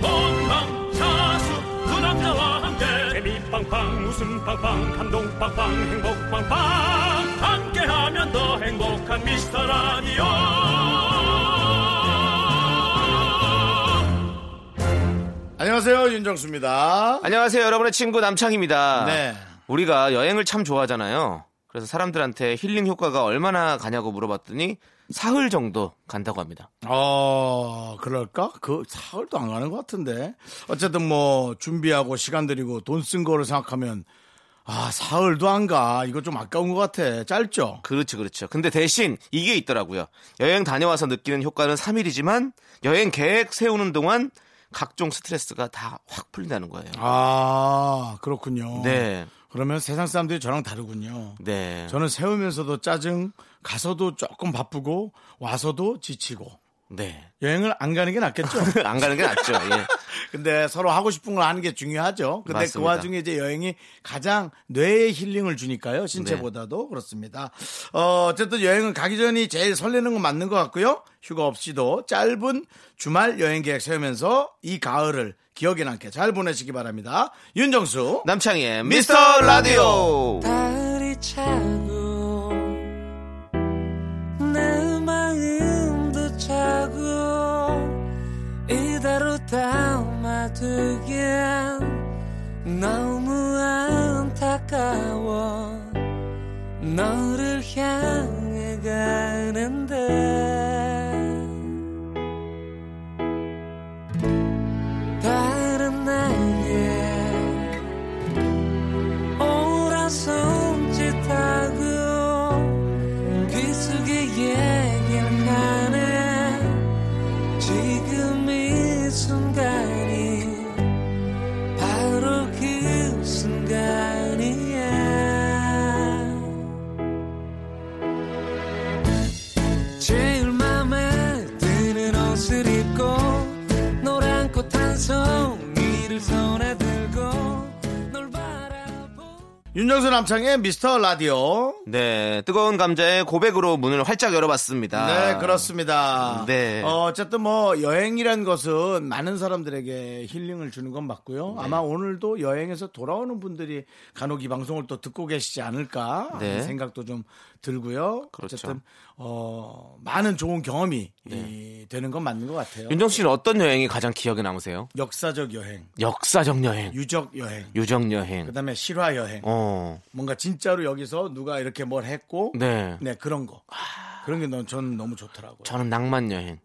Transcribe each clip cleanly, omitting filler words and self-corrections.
본방사수 두 남자와 함께 재미 빵빵 웃음 빵빵 감동 빵빵 행복 빵빵 함께하면 더 행복한 미스터라디오 안녕하세요 윤정수입니다. 안녕하세요 여러분의 친구 남창희입니다. 네. 우리가 여행을 참 좋아하잖아요. 그래서 사람들한테 힐링 효과가 얼마나 가냐고 물어봤더니 사흘 정도 간다고 합니다. 그럴까? 그 사흘도 안 가는 것 같은데 어쨌든 뭐 준비하고 시간 들이고 돈 쓴 거를 생각하면 사흘도 안 가. 이거 좀 아까운 것 같아. 짧죠? 그렇죠. 근데 대신 이게 있더라고요. 여행 다녀와서 느끼는 효과는 3일이지만 여행 계획 세우는 동안 각종 스트레스가 다 확 풀린다는 거예요. 그렇군요. 네. 그러면 세상 사람들이 저랑 다르군요. 네. 저는 세우면서도 짜증, 가서도 조금 바쁘고 와서도 지치고. 네. 여행을 안 가는 게 낫겠죠? 안 가는 게 낫죠. 예. 근데 서로 하고 싶은 걸 하는 게 중요하죠. 근데 맞습니다. 그 와중에 이제 여행이 가장 뇌에 힐링을 주니까요. 신체보다도. 네. 그렇습니다. 어쨌든 여행은 가기 전이 제일 설레는 건 맞는 것 같고요. 휴가 없이도 짧은 주말 여행 계획 세우면서 이 가을을 기억에 남게 잘 보내시기 바랍니다. 윤정수 남창희의 미스터 라디오. 가을이 차고 내 마음도 차고 이대로 담아두기엔 너무 안타까워 너를 향해 가는데 다른 나에게 오라 손짓하고 귀속에 얘기를 하네 지금 이 순간이 바로 그 순간이야 제일 맘에 드는 옷을 입고 노란 꽃 한 송이를 손에 들고 널 바라보 윤정수 남창의 미스터 라디오. 네, 뜨거운 감자의 고백으로 문을 활짝 열어봤습니다. 네, 그렇습니다. 네. 어쨌든 뭐 여행이란 것은 많은 사람들에게 힐링을 주는 건 맞고요. 네. 아마 오늘도 여행에서 돌아오는 분들이 간혹 이 방송을 또 듣고 계시지 않을까 하는 네. 생각도 좀 들고요. 그렇죠. 어쨌든 많은 좋은 경험이 네. 되는 건 맞는 것 같아요. 윤정수 씨는 어떤 여행이 가장 기억에 남으세요? 역사적 여행. 유적 여행. 그다음에 실화 여행. 뭔가 진짜로 여기서 누가 이렇게 뭘 했고 네 그런 거 그런 게 저는 너무 좋더라고요. 저는 낭만 여행.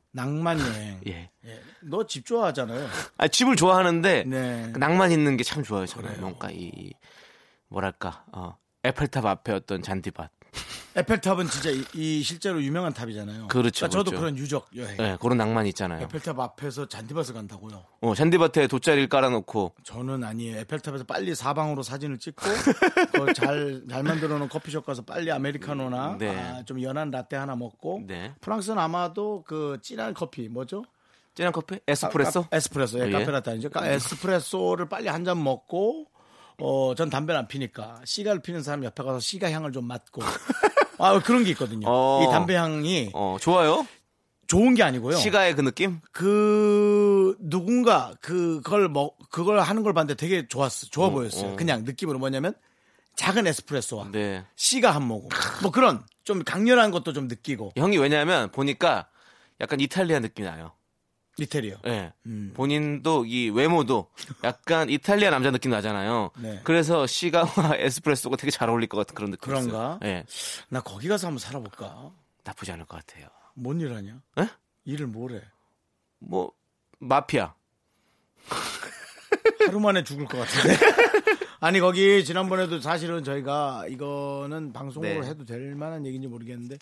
예. 예. 너 집 좋아하잖아요. 아 집을 좋아하는데 네. 그 낭만 있는 게 참 좋아요. 저는 뭔가 이 뭐랄까 에펠탑 앞에 어떤 잔디밭. 에펠탑은 진짜 이 실제로 유명한 탑이잖아요. 그렇죠. 그러니까 저도 그런 유적 여행. 네, 그런 낭만이 있잖아요. 에펠탑 앞에서 잔디밭을 간다고요. 잔디밭에 돗자리를 깔아놓고. 저는 아니에요. 에펠탑에서 빨리 사방으로 사진을 찍고 그걸 잘 만들어놓은 커피숍 가서 빨리 아메리카노나 네. 좀 연한 라떼 하나 먹고. 네. 프랑스는 아마도 그 진한 커피 뭐죠? 진한 커피? 에스프레소? 에스프레소. 예, 카페라떼 아니죠? 에스프레소를 빨리 한 잔 먹고. 전 담배를 안 피니까 시가를 피는 사람 옆에 가서 시가 향을 좀 맡고 그런 게 있거든요. 이 담배 향이 좋아요? 좋은 게 아니고요. 시가의 그 느낌? 그 누군가 그걸 하는 걸 봤는데 되게 좋아 보였어요. 그냥 느낌으로 뭐냐면 작은 에스프레소와 네. 시가 한 모금 뭐 그런 좀 강렬한 것도 좀 느끼고 형이 왜냐하면 보니까 약간 이탈리아 느낌이 나요. 이태리요. 네. 본인도 이 외모도 약간 이탈리아 남자 느낌 나잖아요. 네. 그래서 시가와 에스프레소가 되게 잘 어울릴 것 같은 그런 느낌. 그런가? 예. 네. 나 거기 가서 한번 살아볼까? 나쁘지 않을 것 같아요. 뭔 일 하냐? 예? 일을 뭘 해? 뭐 마피아. 하루 만에 죽을 것 같은데. 아니 거기 지난번에도 사실은 저희가 이거는 방송으로 네. 해도 될 만한 얘기인지 모르겠는데.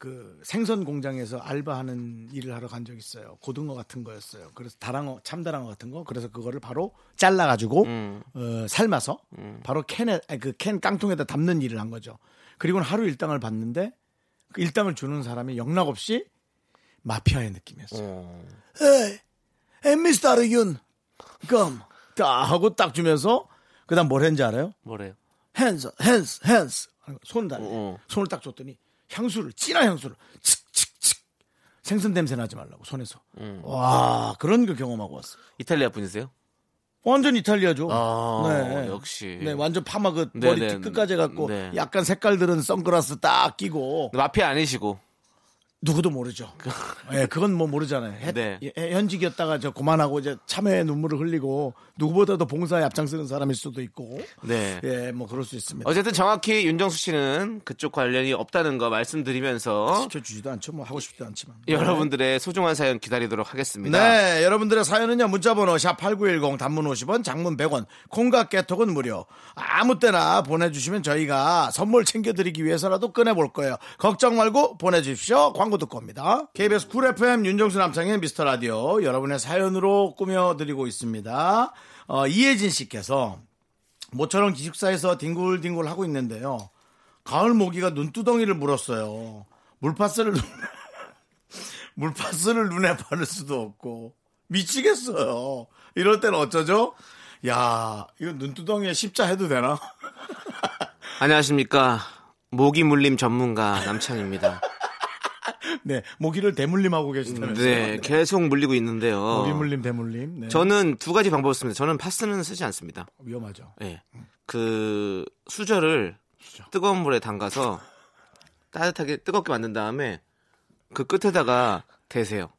그 생선 공장에서 알바하는 일을 하러 간 적이 있어요. 고등어 같은 거였어요. 그래서 다랑어, 참다랑어 같은 거. 그래서 그거를 바로 잘라가지고 삶아서 바로 캔 깡통에다 담는 일을 한 거죠. 그리고는 하루 일당을 받는데 일당을 주는 사람이 영락없이 마피아의 느낌이었어요. 에이, 엠미스터 윤, 껌, 딱 하고 딱 주면서 그다음 뭘 했는지 알아요? 뭐래요? hands, 손 달래. 손을 딱 줬더니 향수를, 진한 향수를 칙칙칙 생선 냄새 나지 말라고 손에서. 와, 그런 걸 경험하고 왔어요. 이탈리아 분이세요? 완전 이탈리아죠. 아, 네. 역시. 네, 완전 파마 그 머리 끝까지 해갖고 네. 약간 색깔들은 선글라스 딱 끼고. 마피아 아니시고. 누구도 모르죠. 예, 네, 그건 뭐 모르잖아요. 네. 현직이었다가 저 그만하고 이제 참회의 눈물을 흘리고 누구보다도 봉사에 앞장서는 사람일 수도 있고. 네. 예, 뭐 그럴 수 있습니다. 어쨌든 정확히 윤정수 씨는 그쪽 관련이 없다는 거 말씀드리면서 지켜주지도 않죠. 뭐 하고 싶지도 않지만. 네. 여러분들의 소중한 사연 기다리도록 하겠습니다. 네, 여러분들의 사연은요. 문자번호 샵8910 단문 50원, 장문 100원, 콩과 깨톡은 무료. 아무 때나 보내주시면 저희가 선물 챙겨드리기 위해서라도 꺼내볼 거예요. 걱정 말고 보내주십시오. 듣고 옵니다. KBS 쿨 FM 윤정수 남창의 미스터라디오 여러분의 사연으로 꾸며드리고 있습니다. 이혜진 씨께서 모처럼 기숙사에서 뒹굴뒹굴 하고 있는데요. 가을 모기가 눈두덩이를 물었어요. 물파스를 눈에 바를 수도 없고 미치겠어요. 이럴 땐 어쩌죠? 야, 이거 눈두덩이에 십자 해도 되나? 안녕하십니까. 모기 물림 전문가 남창입니다. 네, 모기를 대물림하고 계신다면서요? 네, 계속 물리고 있는데요. 모기 물림, 대물림. 네. 저는 두 가지 방법을 씁니다. 저는 파스는 쓰지 않습니다. 위험하죠. 네, 그 수저를 뜨거운 물에 담가서 따뜻하게 뜨겁게 만든 다음에 그 끝에다가 대세요.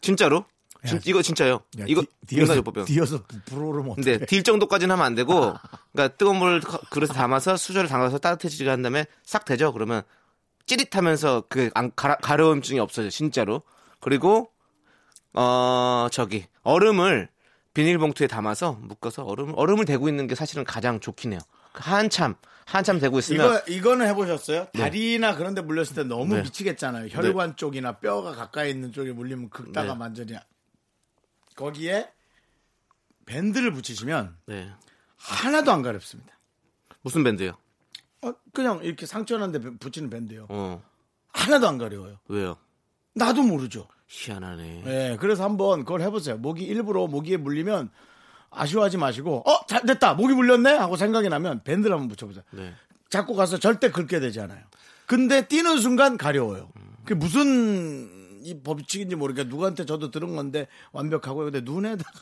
진짜로? 야, 이거 진짜요? 야, 이거 뒤어서 부풀어오르면 어떡해? 네, 딜 정도까지는 하면 안 되고, 그러니까 뜨거운 물을 그릇에 담아서 수저를 담가서 따뜻해지게 한 다음에 싹 대죠. 그러면 찌릿하면서 그 가려움증이 없어져 진짜로. 그리고 저기 얼음을 비닐봉투에 담아서 묶어서 얼음을 대고 있는 게 사실은 가장 좋긴 해요. 한참 대고 있으면 이거는 해보셨어요? 네. 다리나 그런 데 물렸을 때 너무 네. 미치겠잖아요. 혈관 네. 쪽이나 뼈가 가까이 있는 쪽에 물리면 긁다가 네. 완전히 거기에 밴드를 붙이시면 네. 하나도 안 가렵습니다. 무슨 밴드요? 그냥 이렇게 상처난데 붙이는 밴드요. 하나도 안 가려워요. 왜요? 나도 모르죠. 희한하네. 네, 그래서 한번 그걸 해보세요. 모기 일부러 모기에 물리면 아쉬워하지 마시고, 잘 됐다, 모기 물렸네 하고 생각이 나면 밴드를 한번 붙여보세요. 네. 잡고 가서 절대 긁게 되지 않아요. 근데 뛰는 순간 가려워요. 그게 무슨 이 법칙인지 모르겠어요. 누구한테 저도 들은 건데 완벽하고요. 근데 눈에다가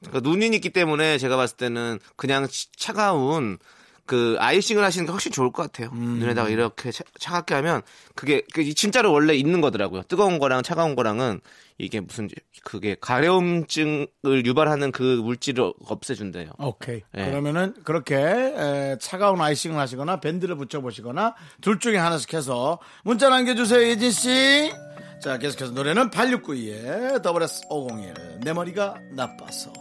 그러니까 눈이 있기 때문에 제가 봤을 때는 그냥 차가운 그 아이싱을 하시는 게 훨씬 좋을 것 같아요. 눈에다가 이렇게 차갑게 하면 그게 진짜로 원래 있는 거더라고요. 뜨거운 거랑 차가운 거랑은 이게 무슨 그게 가려움증을 유발하는 그 물질을 없애준대요. 오케이. 네. 그러면은 그렇게 차가운 아이싱을 하시거나 밴드를 붙여보시거나 둘 중에 하나씩 해서 문자 남겨주세요. 예진 씨. 자, 계속해서 노래는 8692의 SS501 내 머리가 나빠서.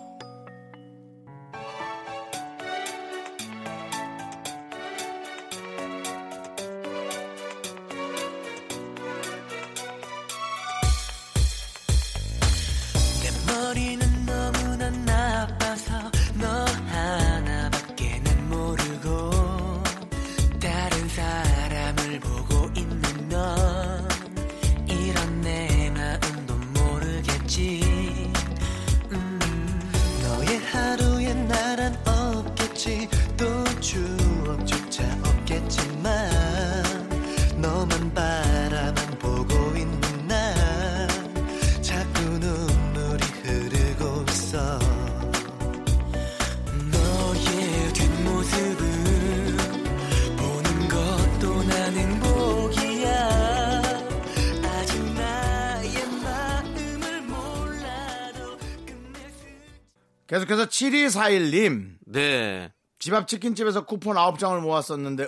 계속해서 7241님. 네. 집 앞 치킨집에서 쿠폰 9장을 모았었는데,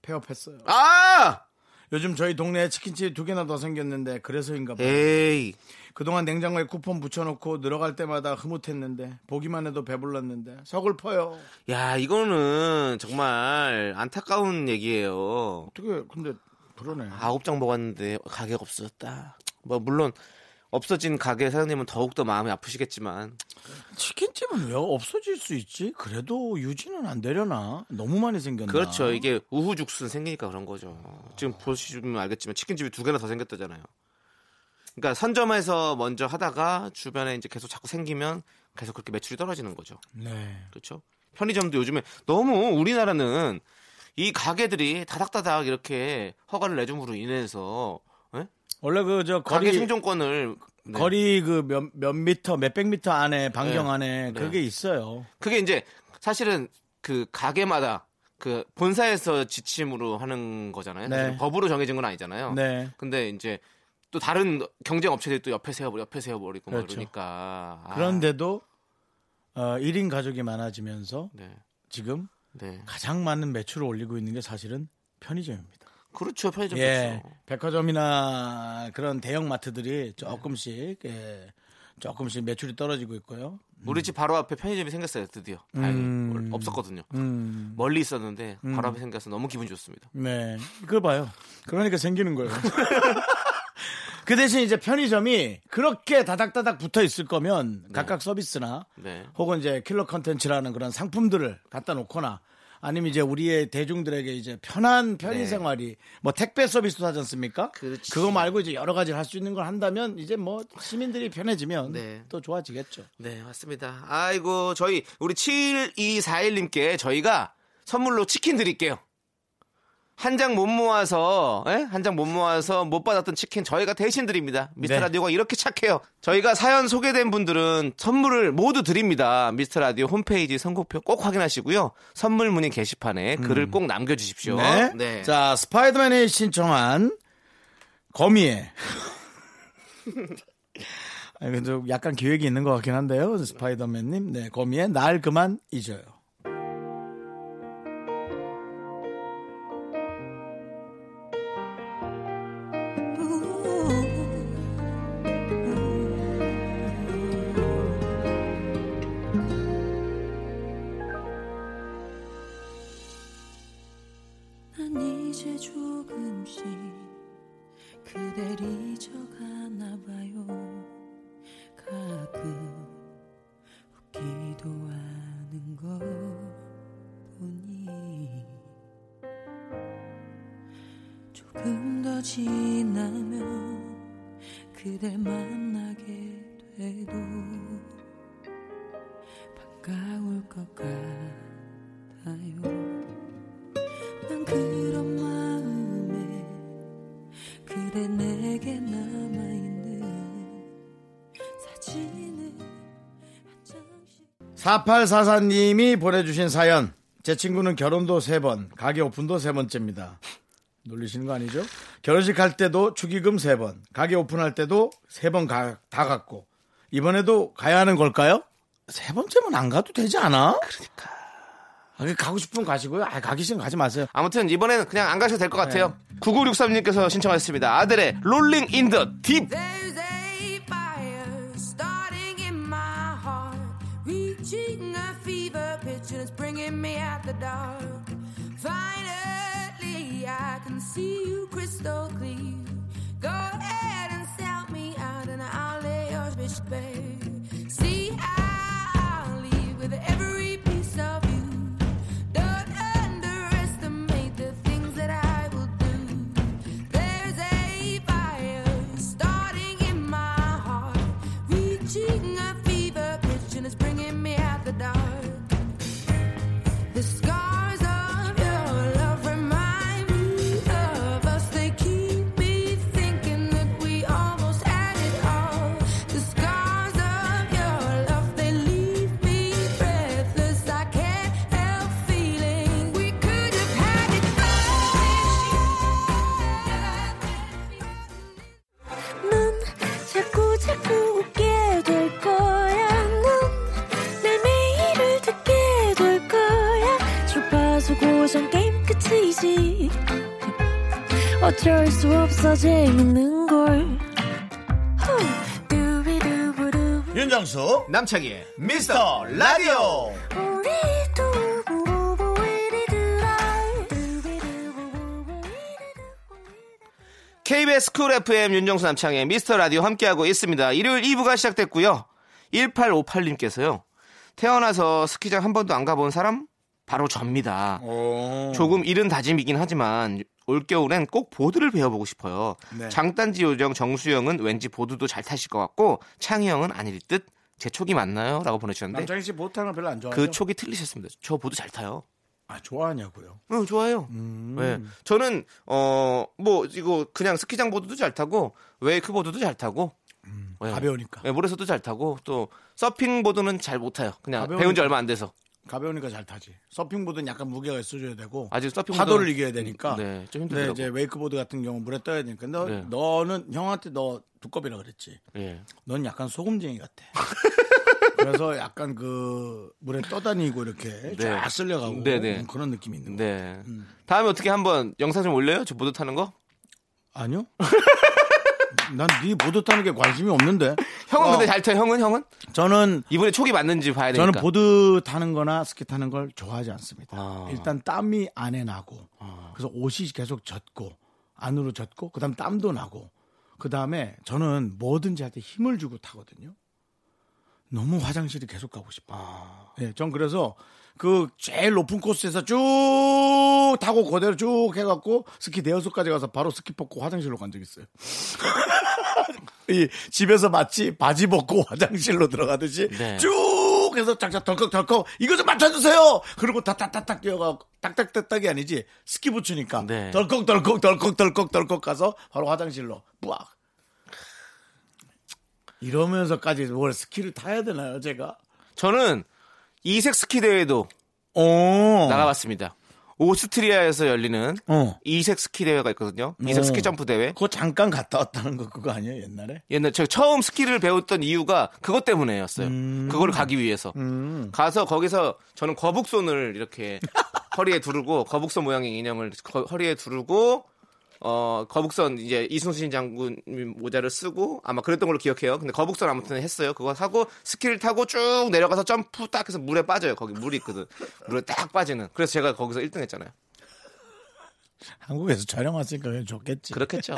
폐업했어요. 아! 요즘 저희 동네에 치킨집이 2개나 더 생겼는데, 그래서인가 봐요. 에이. 그동안 냉장고에 쿠폰 붙여놓고 들어갈 때마다 흐뭇했는데, 보기만 해도 배불렀는데, 서글퍼요. 야, 이거는 정말 안타까운 얘기예요. 어떻게, 근데, 그러네. 9장 먹었는데, 가게가 없어졌다. 뭐, 물론, 없어진 가게 사장님은 더욱더 마음이 아프시겠지만. 치킨집은 왜 없어질 수 있지? 그래도 유지는 안 되려나? 너무 많이 생겼나? 그렇죠. 이게 우후죽순 생기니까 그런 거죠. 지금 보시면 알겠지만 치킨집이 두 개나 더 생겼다잖아요. 그러니까 선점해서 먼저 하다가 주변에 이제 계속 자꾸 생기면 계속 그렇게 매출이 떨어지는 거죠. 네. 그렇죠. 편의점도 요즘에 너무 우리나라는 이 가게들이 다닥다닥 이렇게 허가를 내줌으로 인해서 네? 원래 그저 가게 생존권을 네. 거리 그 몇 미터 몇백 미터 안에 반경 네. 안에 그게 네. 있어요. 그게 이제 사실은 그 가게마다 그 본사에서 지침으로 하는 거잖아요. 네. 법으로 정해진 건 아니잖아요. 네. 근데 이제 또 다른 경쟁 업체들이 또 옆에 세워버리고 그렇죠. 그러니까 아. 그런데도 1인 가족이 많아지면서 네. 지금 네. 가장 많은 매출을 올리고 있는 게 사실은 편의점입니다. 그렇죠. 편의점 예, 그렇죠. 백화점이나 그런 대형 마트들이 조금씩 네. 예, 조금씩 매출이 떨어지고 있고요. 우리 집 바로 앞에 편의점이 생겼어요. 드디어 아니, 없었거든요. 멀리 있었는데 바로 앞에 생겨서 너무 기분이 좋습니다. 네, 그걸 봐요. 그러니까 생기는 거예요. 그 대신 이제 편의점이 그렇게 다닥다닥 붙어 있을 거면 네. 각각 서비스나 네. 혹은 이제 킬러 컨텐츠라는 그런 상품들을 갖다 놓거나 아니면 이제 우리의 대중들에게 이제 편한 편의 네. 생활이 뭐 택배 서비스도 하지 않습니까? 그렇지. 그거 말고 이제 여러 가지를 할 수 있는 걸 한다면 이제 뭐 시민들이 편해지면 네. 또 좋아지겠죠. 네, 맞습니다. 아이고, 저희 우리 7241님께 저희가 선물로 치킨 드릴게요. 한 장 못 모아서 못 받았던 치킨 저희가 대신 드립니다. 미스터라디오가 네. 이렇게 착해요. 저희가 사연 소개된 분들은 선물을 모두 드립니다. 미스터라디오 홈페이지 선곡표 꼭 확인하시고요. 선물 문의 게시판에 글을 꼭 남겨주십시오. 네. 네. 자, 스파이더맨이 신청한 거미의 아니, 근데 약간 기획이 있는 것 같긴 한데요. 스파이더맨님. 네, 거미의 날 그만 잊어요. 사팔사사님이 보내주신 사연. 제 친구는 결혼도 3번, 가게 오픈도 3번째입니다. 놀리시는 거 아니죠? 결혼식 할 때도 축의금 3번, 가게 오픈할 때도 3번 다 갔고 이번에도 가야 하는 걸까요? 3번째면 안 가도 되지 않아? 그러니까. 아, 가고 싶으면 가시고요. 아, 가기 싫으면 가지 마세요. 아무튼 이번에는 그냥 안 가셔도 될 것 같아요. 네. 9963님께서 신청하셨습니다. 아들의 롤링 인 더 딥. Finally, I can see you crystal clear. Go ahead and sell me out, and I'll lay your bitch bare. See, I'll leave with every piece of you. Don't underestimate the things that I will do. There's a fire starting in my heart, reaching a fever pitch, and it's bringing me out the dark. The scars of your love remind me of us. They keep me thinking that we almost had it all. The scars of your love, they leave me breathless. I can't help feeling we could have had it all. 넌 자꾸 웃게 될 거야. 넌내 매일을 듣게 될 거야. 고정 게임 끝이지. 어쩔 수 없어 재밌는 걸. 윤정수 남창희 미스터 라디오. KBS 쿨 FM 윤정수 남창희 미스터 라디오 함께하고 있습니다. 일요일 2부가 시작됐고요. 1858님께서요. 태어나서 스키장 한 번도 안 가본 사람? 바로 접니다. 오. 조금 이른 다짐이긴 하지만 올겨울엔 꼭 보드를 배워보고 싶어요. 네. 장단지 요정 정수영은 왠지 보드도 잘 타실 것 같고 창희 형은 아닐 듯. 제 촉이 맞나요? 라고 보내주셨는데 남창희 씨 보드 타는 거 별로 안 좋아하죠? 그 촉이 틀리셨습니다. 저 보드 잘 타요. 아, 좋아하냐고요? 응, 좋아요. 네. 저는 뭐 이거 그냥 스키장 보드도 잘 타고 웨이크 보드도 잘 타고 네. 가벼우니까 네, 모래서도 잘 타고 또 서핑 보드는 잘 못 타요. 그냥 가벼우니까. 배운 지 얼마 안 돼서 가벼우니까 잘 타지. 서핑보드는 약간 무게가 있어줘야 되고 아직 서핑보드는 파도를 이겨야 되니까 네, 좀 힘들더라고. 이제 웨이크보드 같은 경우 물에 떠야 되니까 근데 네. 너는 형한테 너 두꺼비라 그랬지. 네. 넌 약간 소금쟁이 같아. 그래서 약간 그 물에 떠다니고 이렇게 네. 쫙 쓸려가고 네, 네. 그런 느낌이 있는 거예요. 네. 다음에 어떻게 한번 영상 좀 올려요? 저 보드 타는 거? 아니요. 난 네 보드 타는 게 관심이 없는데. 형은 근데 잘 타요. 형은? 저는 이번에 촉이 맞는지 봐야 되니까. 저는 보드 타는 거나 스키 타는 걸 좋아하지 않습니다. 일단 땀이 안에 나고 그래서 옷이 계속 젖고 안으로 젖고 그다음 땀도 나고 그다음에 저는 뭐든지 할 때 힘을 주고 타거든요. 너무 화장실이 계속 가고 싶어요. 네, 전 그래서 그 제일 높은 코스에서 쭉 타고 그대로 쭉 해갖고 스키 대여소까지 가서 바로 스키 벗고 화장실로 간 적 있어요. 이 집에서 마치 바지 벗고 화장실로 들어가듯이 네. 쭉 해서 짝짝 덜컥덜컥 이거 좀 맞춰주세요. 그리고 딱딱딱딱 뛰어가고 딱딱딱딱이 아니지 스키 붙이니까 네. 덜컥덜컥 가서 바로 화장실로 뿌악. 이러면서까지 뭘 스키를 타야 되나요, 제가? 저는 이색 스키 대회도 나가봤습니다. 오스트리아에서 열리는 이색 스키 대회가 있거든요. 이색 스키 점프 대회. 그거 잠깐 갔다 왔다는 거 그거 아니에요, 옛날에? 옛날에 제가 처음 스키를 배웠던 이유가 그것 때문에였어요. 그걸 가기 위해서. 가서 거기서 저는 거북손을 이렇게 허리에 두르고 거북선 모양의 인형을 허리에 두르고 거북선 이제 이순신 장군 모자를 쓰고 아마 그랬던 걸로 기억해요. 근데 거북선 아무튼 했어요. 그거 하고 스키를 타고 쭉 내려가서 점프 딱 해서 물에 빠져요. 거기 물이 있거든. 물에 딱 빠지는. 그래서 제가 거기서 1등 했잖아요. 한국에서 촬영 왔으니까 그냥 좋겠지. 그렇겠죠.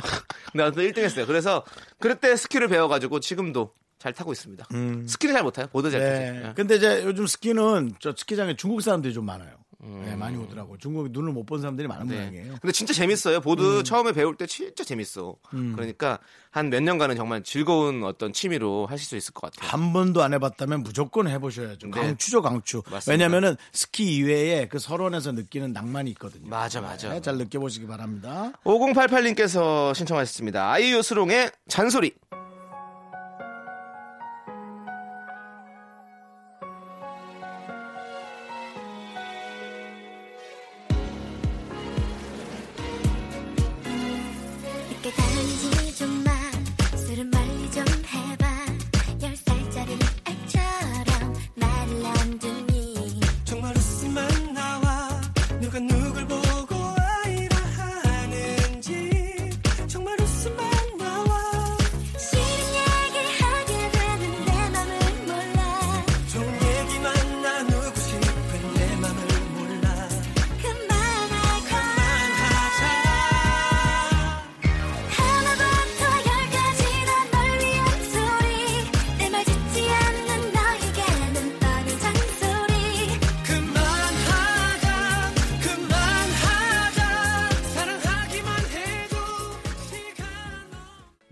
근데 아무튼 1등 했어요. 그래서 그때 스키를 배워가지고 지금도 잘 타고 있습니다. 스키는 잘 못 타요. 보드 잘 타요. 네. 근데 이제 요즘 스키는 저 스키장에 중국 사람들이 좀 많아요. 네, 많이 오더라고. 중국이 눈을 못 본 사람들이 많은 네. 모양이에요. 근데 진짜 재밌어요. 보드 처음에 배울 때 진짜 재밌어. 그러니까 한 몇 년간은 정말 즐거운 어떤 취미로 하실 수 있을 것 같아요. 한 번도 안 해봤다면 무조건 해보셔야죠. 네. 강추죠, 강추. 맞습니다. 왜냐면은 스키 이외에 그 설원에서 느끼는 낭만이 있거든요. 맞아, 맞아. 네, 잘 느껴보시기 바랍니다. 5088님께서 신청하셨습니다. 아이유 수롱의 잔소리.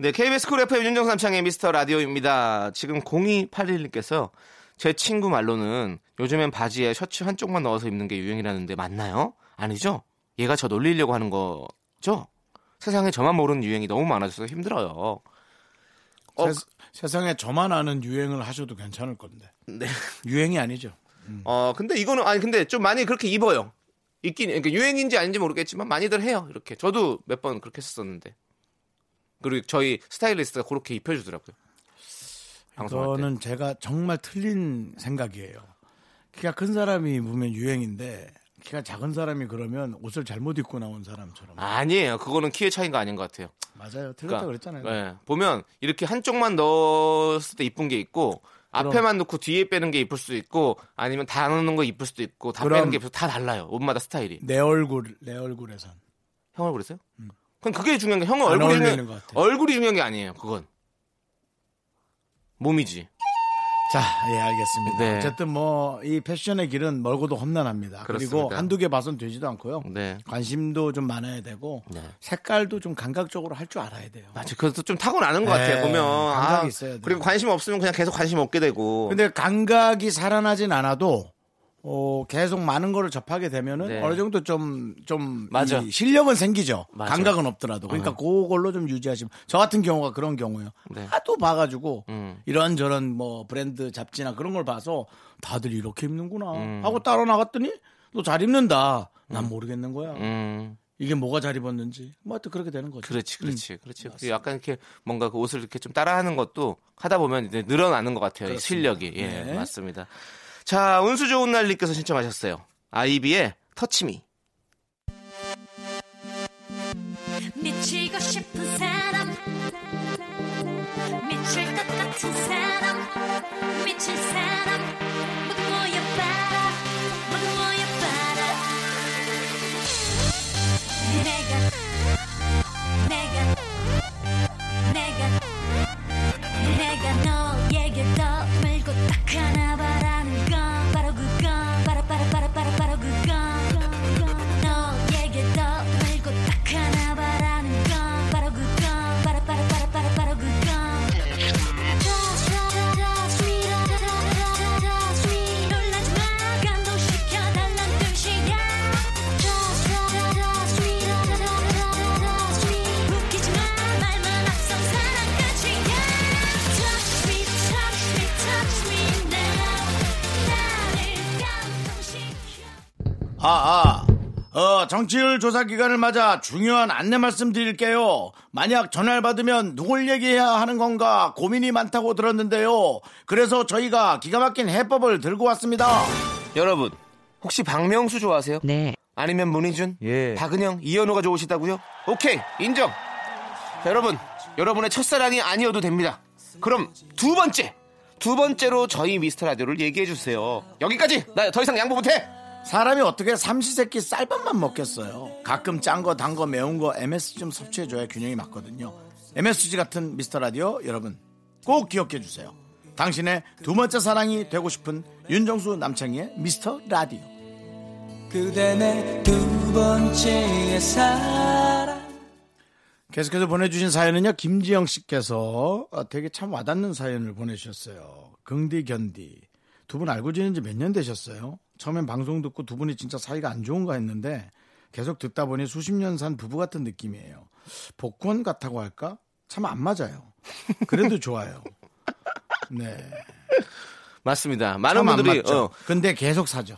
네, KBS 쿨 FM 윤정수 남창의 미스터라디오입니다. 지금 0281님께서 제 친구 말로는 요즘엔 바지에 셔츠 한쪽만 넣어서 입는 게 유행이라는데 맞나요? 아니죠? 얘가 저 놀리려고 하는 거죠? 세상에 저만 모르는 유행이 너무 많아져서 힘들어요. 세상에 저만 아는 유행을 하셔도 괜찮을 건데. 네. 유행이 아니죠. 근데 이거는 아니 근데 좀 많이 그렇게 입어요. 있긴 그러니까 유행인지 아닌지 모르겠지만 많이들 해요. 이렇게. 저도 몇 번 그렇게 했었는데. 그리고 저희 스타일리스트가 그렇게 입혀주더라고요. 저는 제가 정말 틀린 생각이에요. 키가 큰 사람이 입으면 유행인데 키가 작은 사람이 그러면 옷을 잘못 입고 나온 사람처럼. 아니에요. 그거는 키의 차이가 아닌 것 같아요. 맞아요. 틀렸다고 그랬잖아요. 네. 보면 이렇게 한쪽만 넣었을 때 이쁜 게 있고 앞에만 넣고 뒤에 빼는 게 이쁠 수도 있고 아니면 다 넣는 거 이쁠 수도 있고 다 빼는 게 이쁠 수도 다 달라요. 옷마다 스타일이. 내 얼굴에선. 형 얼굴에서요? 그럼 그게 중요한 게 형은 얼굴이 중요한 게 아니에요. 그건 몸이지. 자, 예, 알겠습니다. 네. 어쨌든 뭐 이 패션의 길은 멀고도 험난합니다. 그렇습니다. 그리고 한두 개 봐선 되지도 않고요. 네. 관심도 좀 많아야 되고 네. 색깔도 좀 감각적으로 할 줄 알아야 돼요. 맞아, 그것도 좀 타고나는 것 같아요. 보면 감각이 있어야 돼요. 그리고 관심 없으면 그냥 계속 관심 없게 되고. 근데 감각이 살아나진 않아도 계속 많은 거를 접하게 되면은 네. 어느 정도 좀 실력은 생기죠. 맞아. 감각은 없더라도. 그러니까 그걸로 좀 유지하시면. 저 같은 경우가 그런 경우예요. 네. 하도 봐가지고 이런저런 뭐 브랜드 잡지나 그런 걸 봐서 다들 이렇게 입는구나 하고 따라 나갔더니 너 잘 입는다. 난 모르겠는 거야. 이게 뭐가 잘 입었는지. 뭐 하여튼 그렇게 되는 거죠. 그렇지. 그리고 약간 이렇게 뭔가 그 옷을 이렇게 좀 따라하는 것도 하다 보면 이제 늘어나는 것 같아요. 그렇습니다. 실력이. 예, 네. 맞습니다. 자, 운수 좋은 날 님께서 신청하셨어요. 아이비의 터치미. 미치고 싶은 사람, 미칠 것 같은 사람, 미칠 사람 모두 모여봐라, 모두 모여봐라. 내가 너에게 더 말고 딱 하나 바라는 건 바로 그건 바로 그건 너에게 더 말고 딱 하나 바라는 건 바로 그건 바로 그건 Touch me Touch me 놀라지 마 감동시켜달란 뜻이야 Touch me Touch me 웃기지 마 말만 앞서 사랑 끝이야 정치율 조사 기간을 맞아 중요한 안내 말씀드릴게요. 만약 전화를 받으면 누굴 얘기해야 하는 건가 고민이 많다고 들었는데요. 그래서 저희가 기가 막힌 해법을 들고 왔습니다. 여러분, 혹시 박명수 좋아하세요? 네. 아니면 문희준? 예. 박은영, 이현우가 좋으시다고요? 오케이, 인정. 자, 여러분, 여러분의 첫사랑이 아니어도 됩니다. 그럼 두 번째로 저희 미스터라디오를 얘기해주세요. 여기까지! 나 더 이상 양보 못해! 사람이 어떻게 삼시세끼 쌀밥만 먹겠어요. 가끔 짠 거, 단 거, 매운 거 MSG 좀 섭취해줘야 균형이 맞거든요. MSG 같은 미스터라디오 여러분 꼭 기억해주세요. 당신의 두 번째 사랑이 되고 싶은 윤정수 남창희의 미스터라디오. 그대 내 두 번째의 사랑. 계속해서 보내주신 사연은요, 김지영씨께서 되게 참 와닿는 사연을 보내주셨어요. 긍디 견디 두 분 알고 지낸 지 몇 년 되셨어요? 처음엔 방송 듣고 두 분이 진짜 사이가 안 좋은가 했는데 계속 듣다 보니 수십 년 산 부부 같은 느낌이에요. 복권 같다고 할까? 참 안 맞아요. 그래도 좋아요. 네, 맞습니다. 많은 분들이 근데 계속 사죠.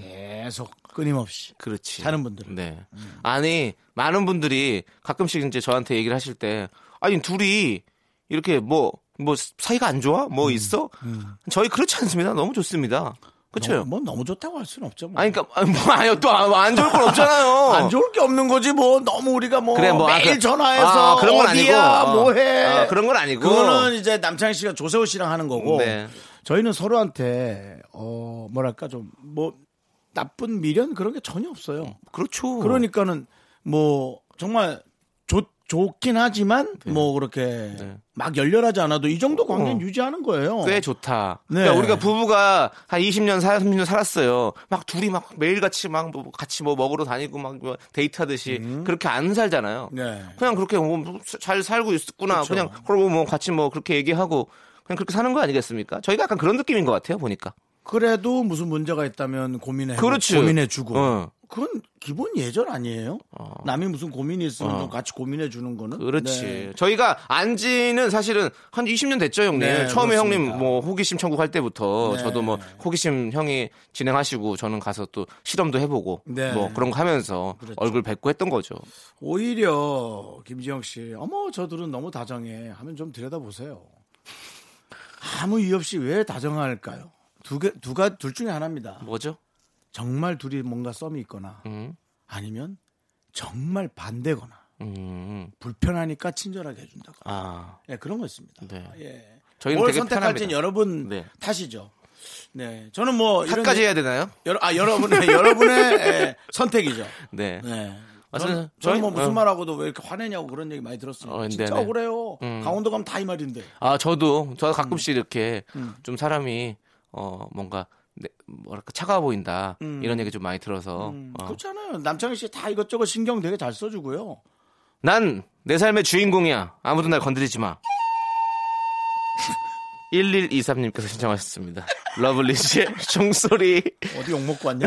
계속 끊임없이. 그렇지. 사는 분들은. 네. 아니, 많은 분들이 가끔씩 이제 저한테 얘기를 하실 때 아니 둘이 이렇게 뭐 사이가 안 좋아? 뭐 있어? 저희 그렇지 않습니다. 너무 좋습니다. 그렇죠. 뭐 너무 좋다고 할 수는 없죠. 뭐. 아니 그러니까 또 안 좋을 건 없잖아요. 안 좋을 게 없는 거지. 뭐 너무 우리가 매일 전화해서 그런 건 어디야, 아니고 뭐해. 그런 건 아니고. 그거는 이제 남창희 씨가 조세호 씨랑 하는 거고. 네. 저희는 서로한테 뭐랄까 좀 나쁜 미련 그런 게 전혀 없어요. 그렇죠. 그러니까는 정말 좋긴 하지만 네. 그렇게 네. 막 열렬하지 않아도 이 정도 관계는 유지하는 거예요. 꽤 좋다. 네. 그러니까 우리가 부부가 한 20년, 30년 살았어요. 막 둘이 막 매일같이 같이 먹으러 다니고 막 데이트하듯이 그렇게 안 살잖아요. 네. 그냥 그렇게 잘 살고 있었구나. 그쵸. 그냥 그러고 같이 그렇게 얘기하고 그냥 그렇게 사는 거 아니겠습니까? 저희가 약간 그런 느낌인 것 같아요, 보니까. 그래도 무슨 문제가 있다면 고민해주고. 그건 기본 예절 아니에요? 남이 무슨 고민이 있으면 같이 고민해 주는 거는? 그렇지. 네. 저희가 안지는 사실은 한 20년 됐죠, 형님. 네, 처음에 그렇습니다. 형님 호기심 천국 할 때부터 네. 저도 호기심 형이 진행하시고 저는 가서 또 실험도 해보고 네. 그런 거 하면서 그렇죠. 얼굴 뵙고 했던 거죠. 오히려 김지영 씨, 저들은 너무 다정해 하면 좀 들여다보세요. 아무 이유 없이 왜 다정할까요? 둘 중에 하나입니다. 뭐죠? 정말 둘이 뭔가 썸이 있거나 아니면 정말 반대거나 불편하니까 친절하게 해준다거나 네, 그런 거 있습니다. 네. 예. 저희는 뭘 되게 선택할지는 편합니다. 여러분 네. 탓이죠. 네, 저는 탓까지 해야 되나요? 여러분의 선택이죠. 네. 네. 저는 뭐 무슨 말하고도 왜 이렇게 화내냐고 그런 얘기 많이 들었어요. 진짜 억울해요. 강원도 가면 다 이 말인데. 아 저도 가끔씩 이렇게 좀 사람이 뭔가 네, 뭐랄까 차가워 보인다 이런 얘기 좀 많이 들어서 그렇잖아요. 남창희 씨 다 이것저것 신경 되게 잘 써주고요. 난 내 삶의 주인공이야. 아무도 날 건드리지 마. 1123님께서 신청하셨습니다. 러블리즈의 종소리. 어디 욕먹고 왔냐?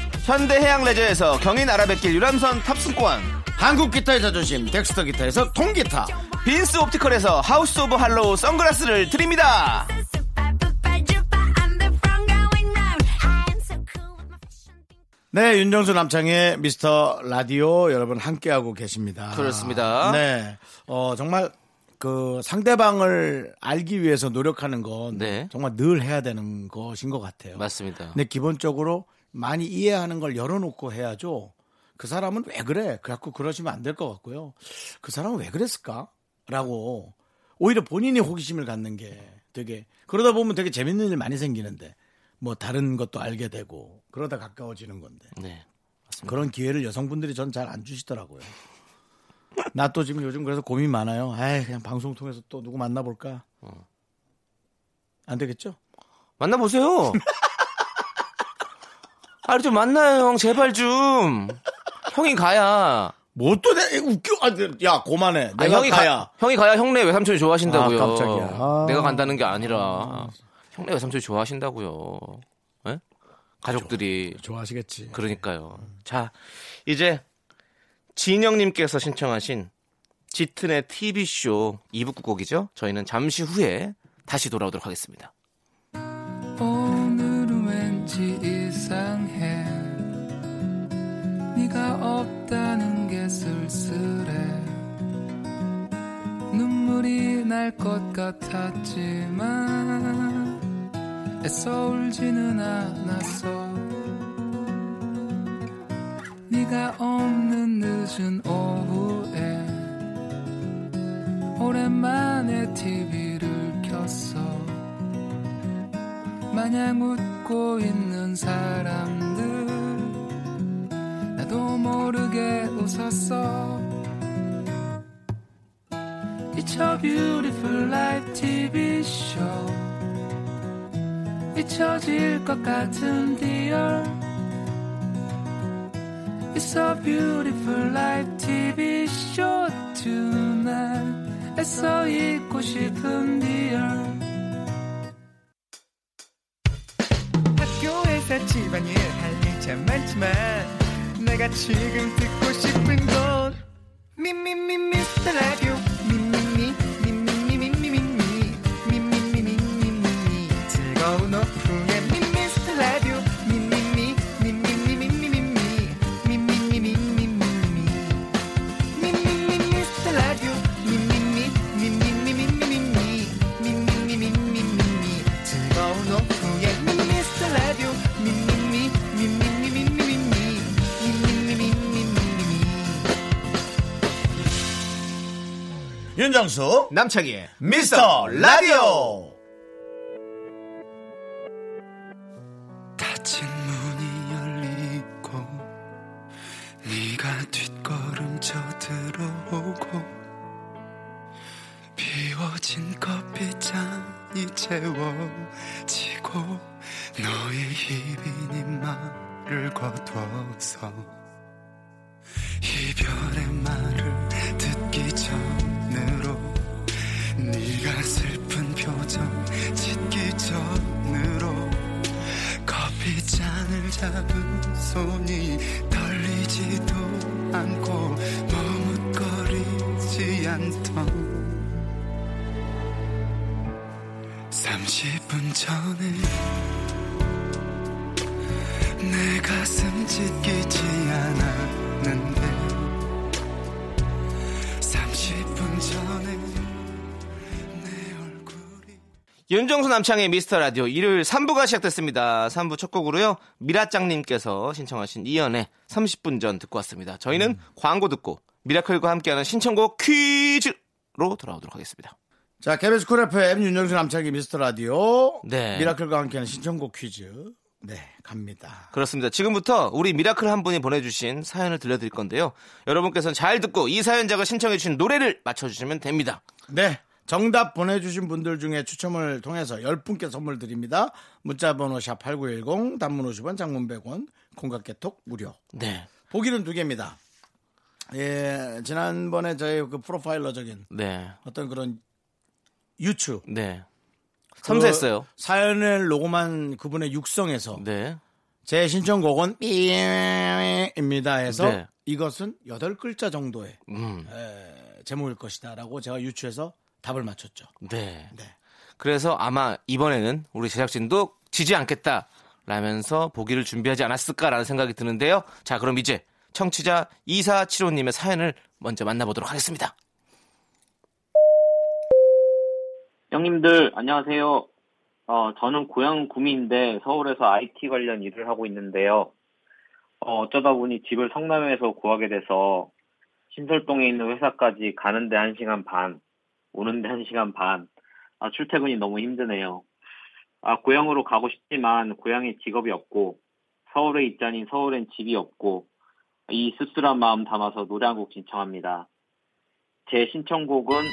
현대해양레저에서 경인아라뱃길 유람선 탑승권, 한국기타의 자존심 덱스터기타에서 통기타, 빈스옵티컬에서 하우스오브할로우 선글라스를 드립니다. 네, 윤정수 남창의 미스터라디오 여러분 함께하고 계십니다. 그렇습니다. 네, 정말 그 상대방을 알기 위해서 노력하는 건 네. 정말 늘 해야 되는 것인 것 같아요. 맞습니다. 근데 기본적으로 많이 이해하는 걸 열어놓고 해야죠. 그 사람은 왜 그래? 그래갖고 그러시면 안 될 것 같고요. 그 사람은 왜 그랬을까? 라고 오히려 본인이 호기심을 갖는 게 되게, 그러다 보면 되게 재밌는 일 많이 생기는데 뭐 다른 것도 알게 되고 그러다 가까워지는 건데. 네, 맞습니다. 그런 기회를 여성분들이 전 잘 안 주시더라고요. 나 또 지금 요즘 그래서 고민 많아요. 아이, 그냥 방송 통해서 또 누구 만나볼까? 안 되겠죠? 만나보세요. 아니 좀 만나요 형, 제발 좀. 형이 가야. 뭐 또 내 웃겨. 야 고만해. 내가 형이 가야. 형이 가야 형네 외삼촌이 좋아하신다고요. 아, 깜짝이야. 아. 내가 간다는 게 아니라 형네 외삼촌이 좋아하신다고요. 네? 가족들이 좋아하시겠지. 그러니까요. 자 이제 진영님께서 신청하신 짙은의 TV쇼 2부 끝곡이죠. 저희는 잠시 후에 다시 돌아오도록 하겠습니다. 오늘은 왠지 이상해, 네가 없다는 게 쓸쓸해, 눈물이 날 것 같았지만 애써 울지는 않았어. 네가 없는 늦은 오후에 오랜만에 TV를 켰어. 마냥 웃고 있는 사람들 나도 모르게 웃었어. It's a beautiful life TV show. 잊혀질 것 같은 디얼. It's a beautiful life TV show. tonight 애써 잊고 싶은 디얼. 집안일 할 일 참 많지만 내가 지금 듣고 싶은 건 미미미 미스터 라디오 미미미 미미미 미미미 미미미 미미미 즐거운 오픈에 미스터 라디오 미미미 미미미 미미미 미미미 미미미 미미미 미스터 라디오 미미미 미미미 미미미 미미미 미미미 즐거운 오픈에 미스터 라디오. 윤정수 남창희의 미스터 라디오. 닫힌 문이 열리고 네가 뒷걸음쳐 들어오고 비워진 커피잔이 채워지고 너의 희빈이 말을 거둬서 이별의 말을 듣기 전으로 네가 슬픈 표정 짓기 전으로 커피잔을 잡은 손이 떨리지도 않고 머뭇거리지 않던 30분 전에 내 가슴 찢기지 않았는데 30분 전에 내 얼굴이. 윤정수 남창의 미스터라디오 일요일 3부가 시작됐습니다. 3부 첫 곡으로요 미라짱님께서 신청하신 이연의 30분 전 듣고 왔습니다. 저희는 광고 듣고 미라클과 함께하는 신청곡 퀴즈로 돌아오도록 하겠습니다. 자, KBS 쿨 FM 윤정수 남창희 미스터라디오. 네. 미라클과 함께하는 신청곡 퀴즈. 네, 갑니다. 그렇습니다. 지금부터 우리 미라클 한 분이 보내주신 사연을 들려드릴 건데요. 여러분께서는 잘 듣고 이 사연자가 신청해주신 노래를 맞춰주시면 됩니다. 네. 정답 보내주신 분들 중에 추첨을 통해서 10분께 선물 드립니다. 문자번호 샵8910 단문 50원 장문 100원 공각개톡 무료. 네. 보기는 2개입니다. 예, 지난번에 저희 그 프로파일러적인. 네. 어떤 그런 유추. 네. 섬세했어요. 사연을 녹음한 그분의 육성에서. 네. 제 신청곡은 삐입니다 해서. 네. 이것은 8글자 정도의 제목일 것이다 라고 제가 유추해서 답을 맞췄죠. 네. 네. 그래서 아마 이번에는 우리 제작진도 지지 않겠다 라면서 보기를 준비하지 않았을까라는 생각이 드는데요. 자, 그럼 이제 청취자 2475님의 사연을 먼저 만나보도록 하겠습니다. 형님들 안녕하세요. 저는 고향 구미인데 서울에서 IT 관련 일을 하고 있는데요. 어쩌다 보니 집을 성남에서 구하게 돼서 신설동에 있는 회사까지 가는데 1시간 반, 오는데 1시간 반. 아, 출퇴근이 너무 힘드네요. 아, 고향으로 가고 싶지만 고향에 직업이 없고 서울에 있자니 서울엔 집이 없고 이 씁쓸한 마음 담아서 노래 한 곡 신청합니다. 제 신청곡은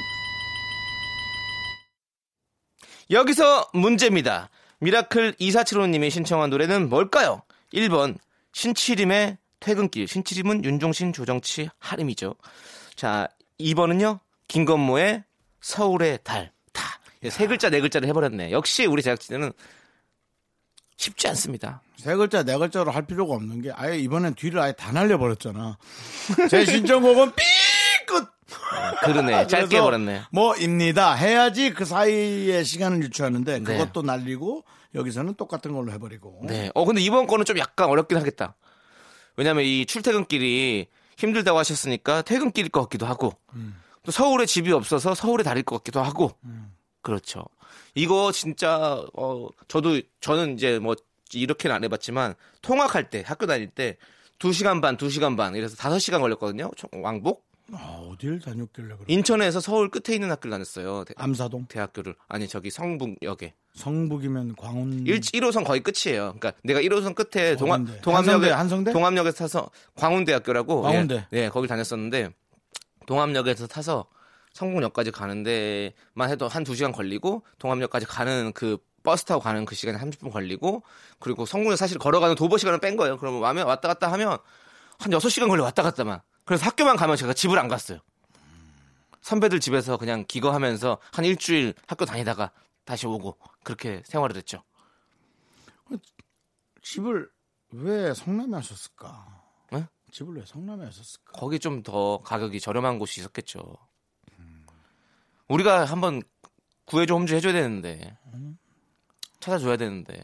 여기서 문제입니다. 미라클 2475님이 신청한 노래는 뭘까요? 1번 신치림의 퇴근길. 신치림은 윤종신, 조정치, 하림이죠. 자, 2번은요 김건모의 서울의 달. 다. 세 글자 네 글자를 해버렸네. 역시 우리 제작진은 쉽지 않습니다. 세 글자 네 글자로 할 필요가 없는 게 아예 이번엔 뒤를 아예 다 날려버렸잖아. 제 신청곡은 삐 끝. 그러네. 짧게 해버렸네. 뭐입니다 해야지 그 사이에 시간을 유추하는데 그것도. 네. 날리고 여기서는 똑같은 걸로 해버리고. 네. 근데 이번 거는 좀 약간 어렵긴 하겠다. 왜냐하면 이 출퇴근길이 힘들다고 하셨으니까 퇴근길일 것 같기도 하고 또 서울에 집이 없어서 서울에 다닐 것 같기도 하고 그렇죠. 이거 진짜 저는 이제 뭐 이렇게는 안 해봤지만 통학할 때 학교 다닐 때 2시간 반 이래서 5시간 걸렸거든요. 왕복. 아, 어딜 다녔길래 그래? 인천에서 서울 끝에 있는 학교를 다녔어요. 암사동? 대학교를. 아니, 저기 성북역에. 성북이면 광운. 1호선 거의 끝이에요. 그러니까 내가 1호선 끝에 동암역에서 타서 광운대학교라고. 광운대. 예, 예, 거길 다녔었는데 동암역에서 타서 성북역까지 가는 데만 해도 한 2시간 걸리고 동암역까지 가는 그 버스 타고 가는 그 시간이 30분 걸리고 그리고 성북역 사실 걸어가는 도보 시간을 뺀 거예요. 그러면 왔다 갔다 하면 한 6시간 걸려 왔다 갔다만. 그래서 학교만 가면 제가 집을 안 갔어요. 선배들 집에서 그냥 기거하면서 한 일주일 학교 다니다가 다시 오고 그렇게 생활을 했죠. 집을 왜 성남에 하셨을까? 네? 집을 왜 성남에 하셨을까? 거기 좀 더 가격이 저렴한 곳이 있었겠죠. 우리가 한번 구해줘 홈즈 해줘야 되는데 찾아줘야 되는데.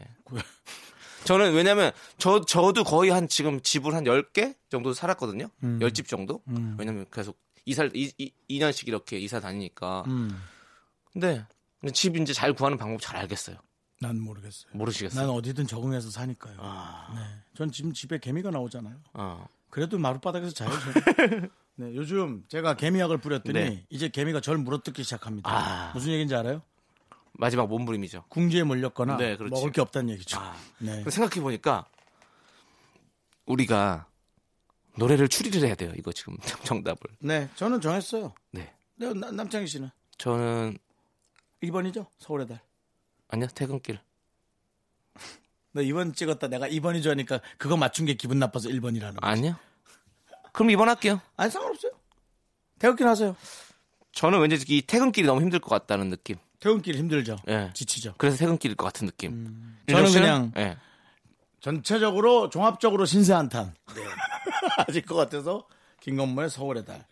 저는 왜냐면 저도 거의 한 지금 집을 한 10개 정도 살았거든요. 10집 정도. 왜냐면 계속 2년씩 이렇게 이사 다니니까. 근데 집 이제 잘 구하는 방법 잘 알겠어요. 난 모르겠어요. 모르시겠어요? 난 어디든 적응해서 사니까요. 아. 네. 전 지금 집에 개미가 나오잖아요. 아. 그래도 마룻바닥에서 자요. 네, 요즘 제가 개미약을 뿌렸더니 네. 이제 개미가 절 물어뜯기 시작합니다. 아. 무슨 얘기인지 알아요? 마지막 몸부림이죠. 궁지에 몰렸거나 네, 먹을 게 없다는 얘기죠. 아. 네. 생각해보니까 우리가 노래를 추리를 해야 돼요. 이거 지금 정답을. 네, 저는 정했어요. 네. 네, 남창희 씨는? 저는 2번이죠? 서울의 달. 아니요, 퇴근길. 너 2번 찍었다. 내가 2번이죠 하니까 그거 맞춘 게 기분 나빠서 1번이라는 거지. 아니요. 그럼 2번 할게요. 아니, 상관없어요. 퇴근길 하세요. 저는 왠지 이 퇴근길이 너무 힘들 것 같다는 느낌. 퇴근길 힘들죠. 네. 지치죠. 그래서 퇴근길일 것 같은 느낌. 저는 그냥 네. 전체적으로 종합적으로 신세한탄. 네. 아실 것 같아서 김건모의 서울의 달.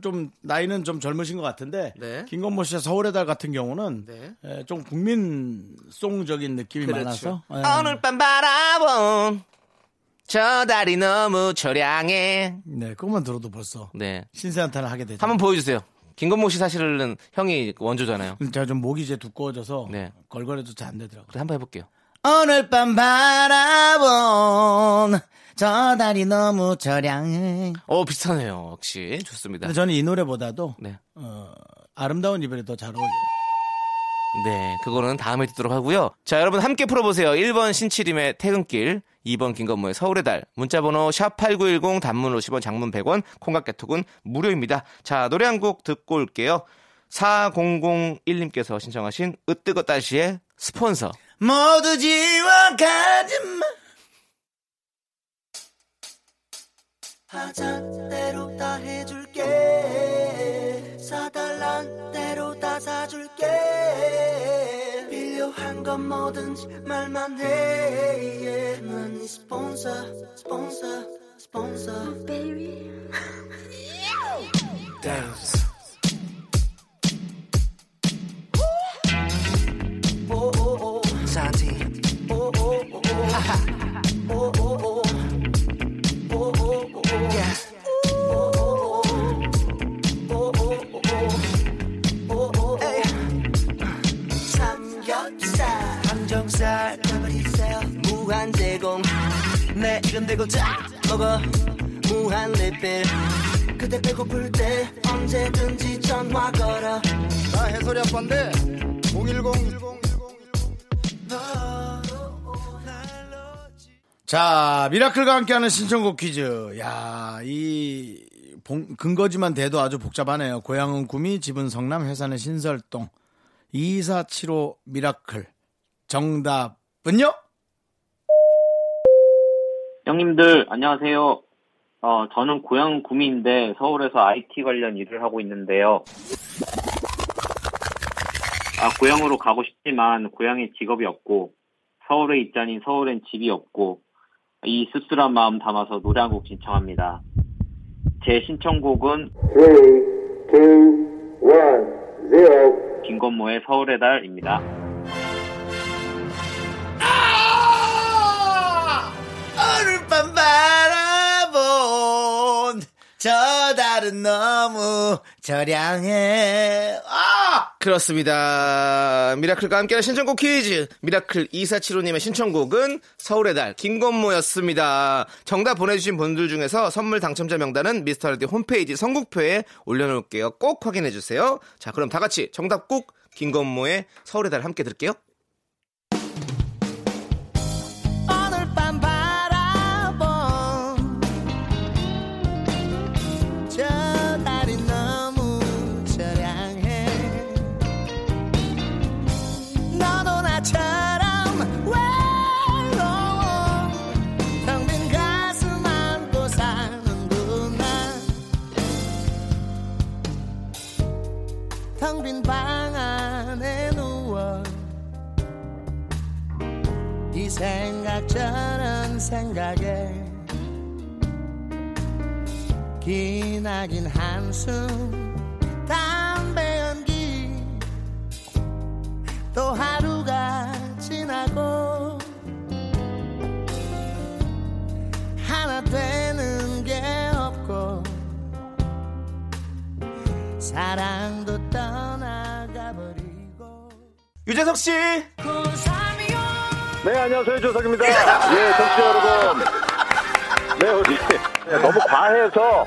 좀 나이는 좀 젊으신 것 같은데 네. 김건모 씨의 서울의 달 같은 경우는 네. 좀 국민송적인 느낌이 그렇죠. 많아서 오늘 밤 바라본 저 달이 너무 초량해. 네, 그것만 들어도 벌써 네. 신세한탄을 하게 되죠. 한번 보여주세요. 김건모 씨 사실은 형이 원조잖아요. 제가 좀 목이 이제 두꺼워져서 네. 걸걸해도 잘 안 되더라고요. 그래, 한번 해볼게요. 오늘 밤 바라본 저 달이 너무 저량해. 비슷하네요. 역시 좋습니다. 근데 저는 이 노래보다도 네. 아름다운 이별이 더 잘 어울려요. 네, 그거는 다음에 듣도록 하고요. 자, 여러분 함께 풀어보세요. 1번 신치림의 퇴근길, 2번 김건모의 서울의 달. 문자번호 샵8910, 단문 50원, 장문 100원, 콩깍개톡은 무료입니다. 자, 노래 한 곡 듣고 올게요. 4001님께서 신청하신 으뜨거 따시의 스폰서. 모두 지워가지 마. 하자는 대로 다 해줄게. 사달란 대로 다 사줄게. 필요한 건 뭐든지 말만 해. Money sponsor, sponsor, sponsor. Baby. Dance. 내 이름 대고 쫙 먹어 무한 리필. 그대 배고플 때 언제든지 전화 걸어. 나 해설이 아빠인데 010 자, 미라클과 함께하는 신청곡 퀴즈. 야, 이 근거지만 돼도 아주 복잡하네요. 고향은 구미, 집은 성남, 회사는 신설동. 2475 미라클 정답은요? 형님들 안녕하세요. 저는 고향은 구미인데 서울에서 IT 관련 일을 하고 있는데요. 고향으로 가고 싶지만 고향에 직업이 없고 서울에 있자니 서울엔 집이 없고 이 씁쓸한 마음 담아서 노래 한 곡 신청합니다. 제 신청곡은 3, 2, 1, 0 김건모의 서울의 달입니다. 오늘 밤 바라본 저 달은 너무 저량해. 그렇습니다. 미라클과 함께하는 신청곡 퀴즈. 미라클 2475님의 신청곡은 서울의 달, 김건모였습니다. 정답 보내주신 분들 중에서 선물 당첨자 명단은 미스터라디오 홈페이지 선곡표에 올려놓을게요. 꼭 확인해주세요. 자, 그럼 다같이 정답 꼭 김건모의 서울의 달 함께 들을게요. 생각처럼 생각에 기나긴 한숨 담배 연기 또 하루가 지나고 하나 되는 게 없고 사랑도 떠나가버리고. 유재석 씨. 네, 안녕하세요. 조석입니다. 네, 청취자 여러분. 네, 너무 과해서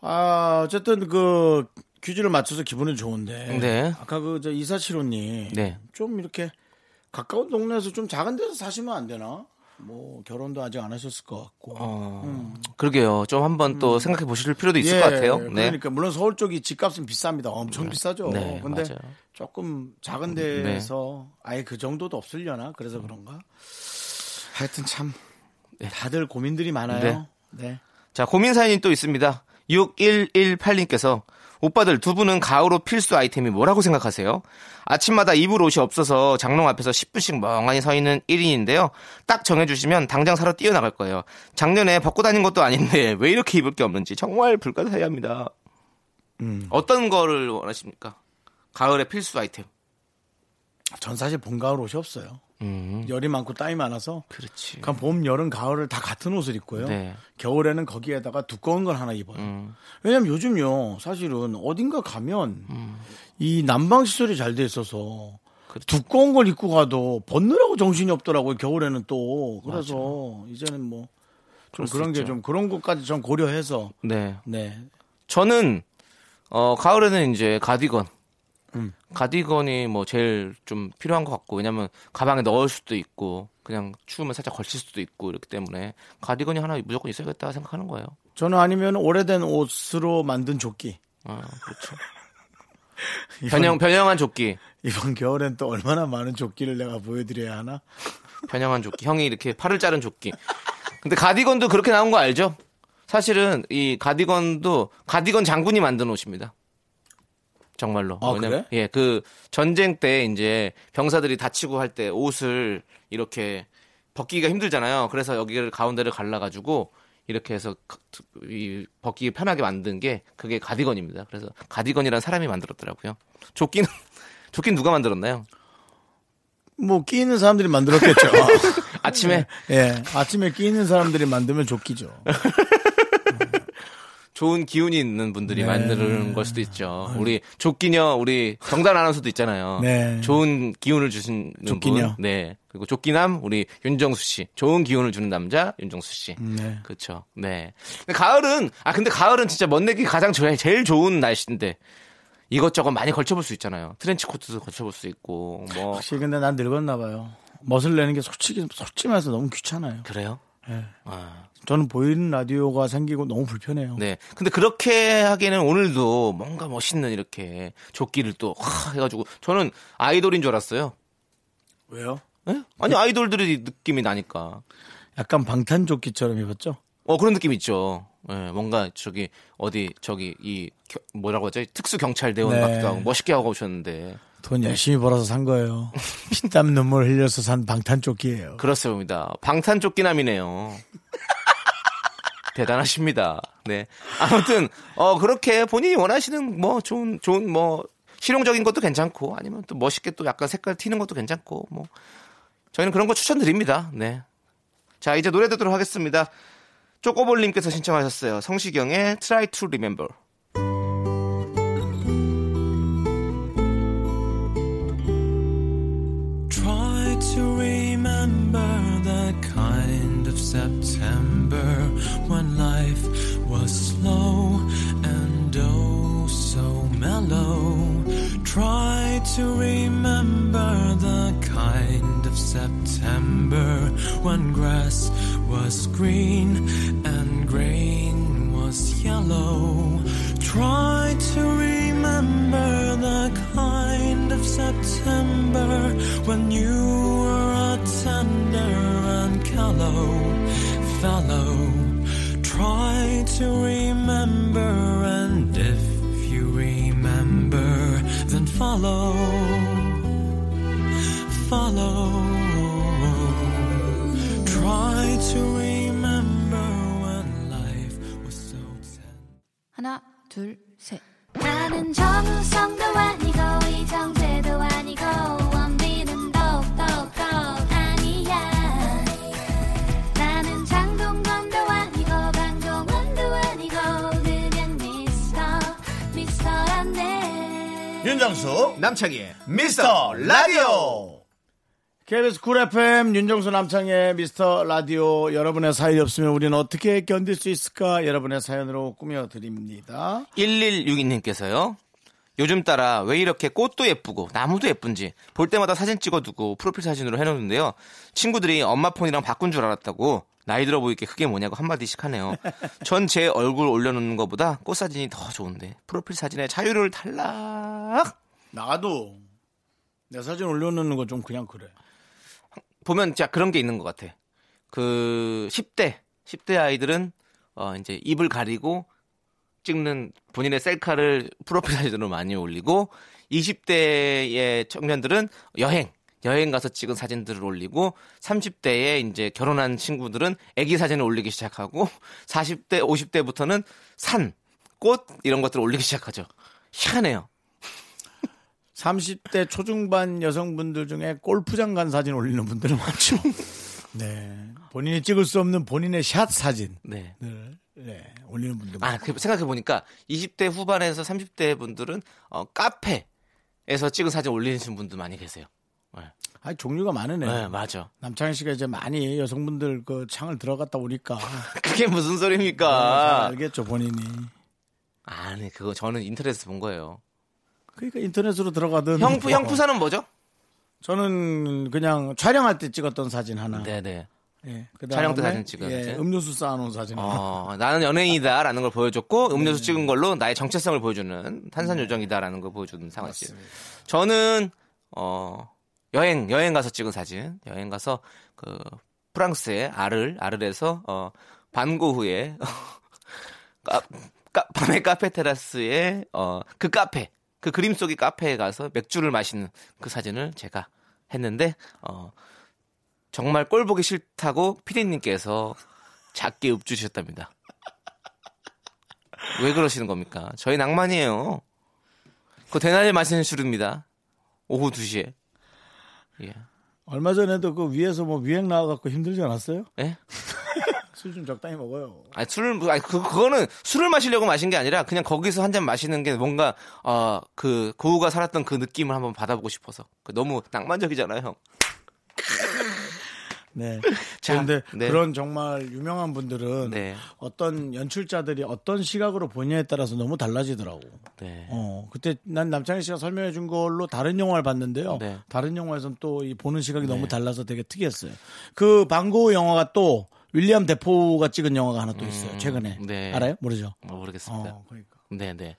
아, 어쨌든 그 퀴즈를 맞춰서 기분은 좋은데 네, 아까 그 저 2475님 네, 좀 이렇게 가까운 동네에서 좀 작은 데서 사시면 안 되나? 뭐 결혼도 아직 안 하셨을 것 같고. 그러게요. 좀 한번 또 생각해 보실 필요도 있을 예, 것 같아요. 그러니까 네, 물론 서울 쪽이 집값은 비쌉니다. 엄청 네, 비싸죠. 네, 근데 맞아요. 조금 작은 데에서 네, 아예 그 정도도 없으려나? 그래서 그런가? 하여튼 참 다들 고민들이 많아요. 네. 네. 자, 고민 사연이 또 있습니다. 6118님께서 오빠들 두 분은 가을옷 필수 아이템이 뭐라고 생각하세요? 아침마다 입을 옷이 없어서 장롱 앞에서 10분씩 멍하니 서 있는 1인인데요. 딱 정해주시면 당장 사러 뛰어나갈 거예요. 작년에 벗고 다닌 것도 아닌데 왜 이렇게 입을 게 없는지 정말 불가사의합니다. 어떤 거를 원하십니까? 가을의 필수 아이템. 전 사실 봄 가을 옷이 없어요. 열이 많고 땀이 많아서. 그렇지. 그럼 봄, 여름, 가을을 다 같은 옷을 입고요. 네. 겨울에는 거기에다가 두꺼운 걸 하나 입어요. 왜냐면 요즘요, 사실은 어딘가 가면 이 난방 시설이 잘 돼 있어서 그렇죠, 두꺼운 걸 입고 가도 벗느라고 정신이 없더라고요. 겨울에는 또. 그래서 맞아, 이제는 뭐 좀 그런 게 좀 그런 것까지 좀 고려해서. 네. 네. 저는 가을에는 이제 가디건. 가디건이 뭐 제일 좀 필요한 것 같고, 왜냐면 가방에 넣을 수도 있고 그냥 추우면 살짝 걸칠 수도 있고 이렇기 때문에 가디건이 하나 무조건 있어야겠다 생각하는 거예요. 저는 아니면 오래된 옷으로 만든 조끼. 아, 그렇죠. 변형한 조끼. 이번 겨울엔 또 얼마나 많은 조끼를 내가 보여드려야 하나? 변형한 조끼. 형이 이렇게 팔을 자른 조끼. 근데 가디건도 그렇게 나온 거 알죠? 사실은 이 가디건도 가디건 장군이 만든 옷입니다. 정말로. 아, 그래? 예, 그 전쟁 때 이제 병사들이 다치고 할 때 옷을 이렇게 벗기기가 힘들잖아요. 그래서 여기를 가운데를 갈라가지고 이렇게 해서 이 벗기기 편하게 만든 게 그게 가디건입니다. 그래서 가디건이란 사람이 만들었더라고요. 조끼는 누가 만들었나요? 뭐 끼는 사람들이 만들었겠죠. 아침에 예, 아침에 끼는 사람들이 만들면 조끼죠. 좋은 기운이 있는 분들이 네, 만드는 걸 수도 있죠. 우리 조끼녀, 우리 정단 아나운서도 있잖아요. 네. 좋은 기운을 주시는 조끼녀. 분. 네. 그리고 조끼남, 우리 윤정수 씨. 좋은 기운을 주는 남자, 윤정수 씨. 네. 그렇죠. 네. 근데 가을은, 근데 가을은 진짜 멋내기 가장 제일 좋은 날씨인데. 이것저것 많이 걸쳐볼 수 있잖아요. 트렌치코트도 걸쳐볼 수 있고, 뭐. 확실히 근데 난 늙었나 봐요. 멋을 내는 게 솔직히 말해서 너무 귀찮아요. 그래요? 네. 아, 저는 보이는 라디오가 생기고 너무 불편해요. 네. 근데 그렇게 하기에는 오늘도 뭔가 멋있는 이렇게 조끼를 또 해가지고 저는 아이돌인 줄 알았어요. 왜요? 네? 아니 아이돌들의 느낌이 나니까. 약간 방탄조끼처럼 입었죠? 그런 느낌 있죠. 네, 뭔가 저기 어디 저기 이 뭐라고 하죠? 특수경찰대원 네, 같기도 하고 멋있게 하고 오셨는데. 돈 열심히 벌어서 산 거예요. 피땀 눈물 흘려서 산 방탄조끼예요. 그렇습니다. 방탄조끼남이네요. 대단하십니다. 네. 아무튼 그렇게 본인이 원하시는 뭐 좋은 뭐 실용적인 것도 괜찮고 아니면 또 멋있게 또 약간 색깔 튀는 것도 괜찮고 뭐 저희는 그런 거 추천드립니다. 네. 자, 이제 노래 듣도록 하겠습니다. 쪼꼬볼님께서 신청하셨어요. 성시경의 Try to Remember. September when life was slow and oh so mellow try to remember the kind of September when grass was green and grain was yellow try to remember the kind of September when you were a tender and callow Fellow, try to remember, and if you remember, then follow, follow. Try to remember when life was so. 둘, 셋. 나는 정우성도 아니고 이정재도 아니고 원빈은 더욱더 아니야. 나는 장동건도 아니고 강동원도 아니고 그냥 미스터란데. 윤정수 남창희의 미스터라디오. KBS 쿨 FM 윤정수 남창의 미스터 라디오. 여러분의 사연이 없으면 우리는 어떻게 견딜 수 있을까? 여러분의 사연으로 꾸며드립니다. 1162님께서요. 요즘 따라 왜 이렇게 꽃도 예쁘고 나무도 예쁜지 볼 때마다 사진 찍어두고 프로필 사진으로 해놓는데요. 친구들이 엄마 폰이랑 바꾼 줄 알았다고 나이 들어 보이게 그게 뭐냐고 한마디씩 하네요. 전 제 얼굴 올려놓는 것보다 꽃 사진이 더 좋은데 프로필 사진의 자유를 탈락. 나도 내 사진 올려놓는 거 좀 그냥 그래. 보면 진짜 그런 게 있는 것 같아. 그 10대 아이들은 이제 입을 가리고 찍는 본인의 셀카를 프로필 사진으로 많이 올리고, 20대의 청년들은 여행 가서 찍은 사진들을 올리고, 30대에 이제 결혼한 친구들은 아기 사진을 올리기 시작하고, 40대, 50대부터는 산, 꽃 이런 것들을 올리기 시작하죠. 희한해요. 30대 초중반 여성분들 중에 골프장 간 사진 올리는 분들은 많죠. 네. 본인이 찍을 수 없는 본인의 샷 사진. 네. 네. 올리는 분들. 아, 생각해보니까 20대 후반에서 30대 분들은 카페에서 찍은 사진 올리시는 분들 많이 계세요. 네. 아, 종류가 많으네요. 네, 맞아. 남창희 씨가 이제 많이 여성분들 그 창을 들어갔다 오니까. 그게 무슨 소리입니까? 알겠죠, 본인이. 아니, 그거 저는 인터넷에서 본 거예요. 그러니까 인터넷으로 들어가든. 형부사는 뭐죠? 저는 그냥 촬영할 때 찍었던 사진 하나. 네네. 예, 촬영 때 사진 찍은. 예, 음료수 쌓아놓은 사진. 하나. 나는 연예인이다라는 걸 보여줬고, 음료수 네. 찍은 걸로 나의 정체성을 보여주는 탄산 요정이다라는 걸 보여주는 상황이죠. 저는 여행 가서 찍은 사진. 여행 가서 그 프랑스의 아를에서 반고흐의 밤의 카페 테라스의 그 카페. 그 그림 속의 카페에 가서 맥주를 마시는 그 사진을 제가 했는데 정말 꼴 보기 싫다고 피디님께서 작게 읊주셨답니다. 왜 그러시는 겁니까? 저희 낭만이에요. 그 대낮에 마시는 술입니다. 오후 2시에. 예. 얼마 전에도 그 위에서 뭐 유행 나와갖고 힘들지 않았어요? 예? 술 좀 적당히 먹어요. 그거는 술을 마시려고 마신 게 아니라 그냥 거기서 한 잔 마시는 게 뭔가 그 고우가 살았던 그 느낌을 한번 받아보고 싶어서. 너무 낭만적이잖아요, 형. 네. 그런데 네. 그런 정말 유명한 분들은 네. 어떤 연출자들이 어떤 시각으로 보냐에 따라서 너무 달라지더라고. 네. 그때 난 남창희 씨가 설명해 준 걸로 다른 영화를 봤는데요. 네. 다른 영화에서는 또 이 보는 시각이 네. 너무 달라서 되게 특이했어요. 그 반고흐 영화가 또 윌리엄 데포가 찍은 영화가 하나 또 있어요. 최근에. 네. 알아요? 모르죠? 모르겠습니다. 그러니까. 네네.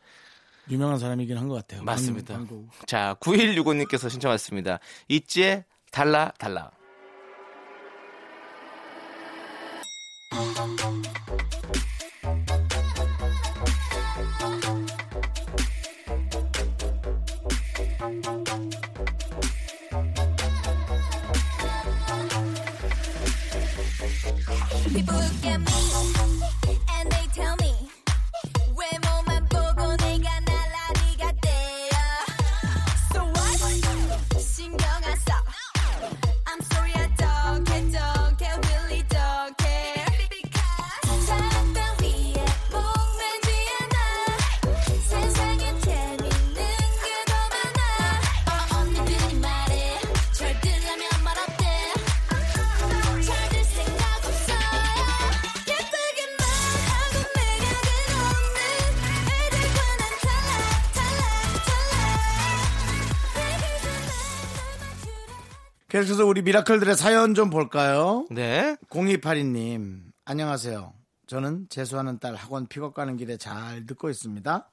유명한 사람이긴 한 것 같아요. 맞습니다. 자, 9165님께서 신청하셨습니다. 있지의 달라. 그래서 우리 미라클들의 사연 좀 볼까요? 네. 0282님 안녕하세요. 저는 재수하는 딸 학원 픽업 가는 길에 잘 듣고 있습니다.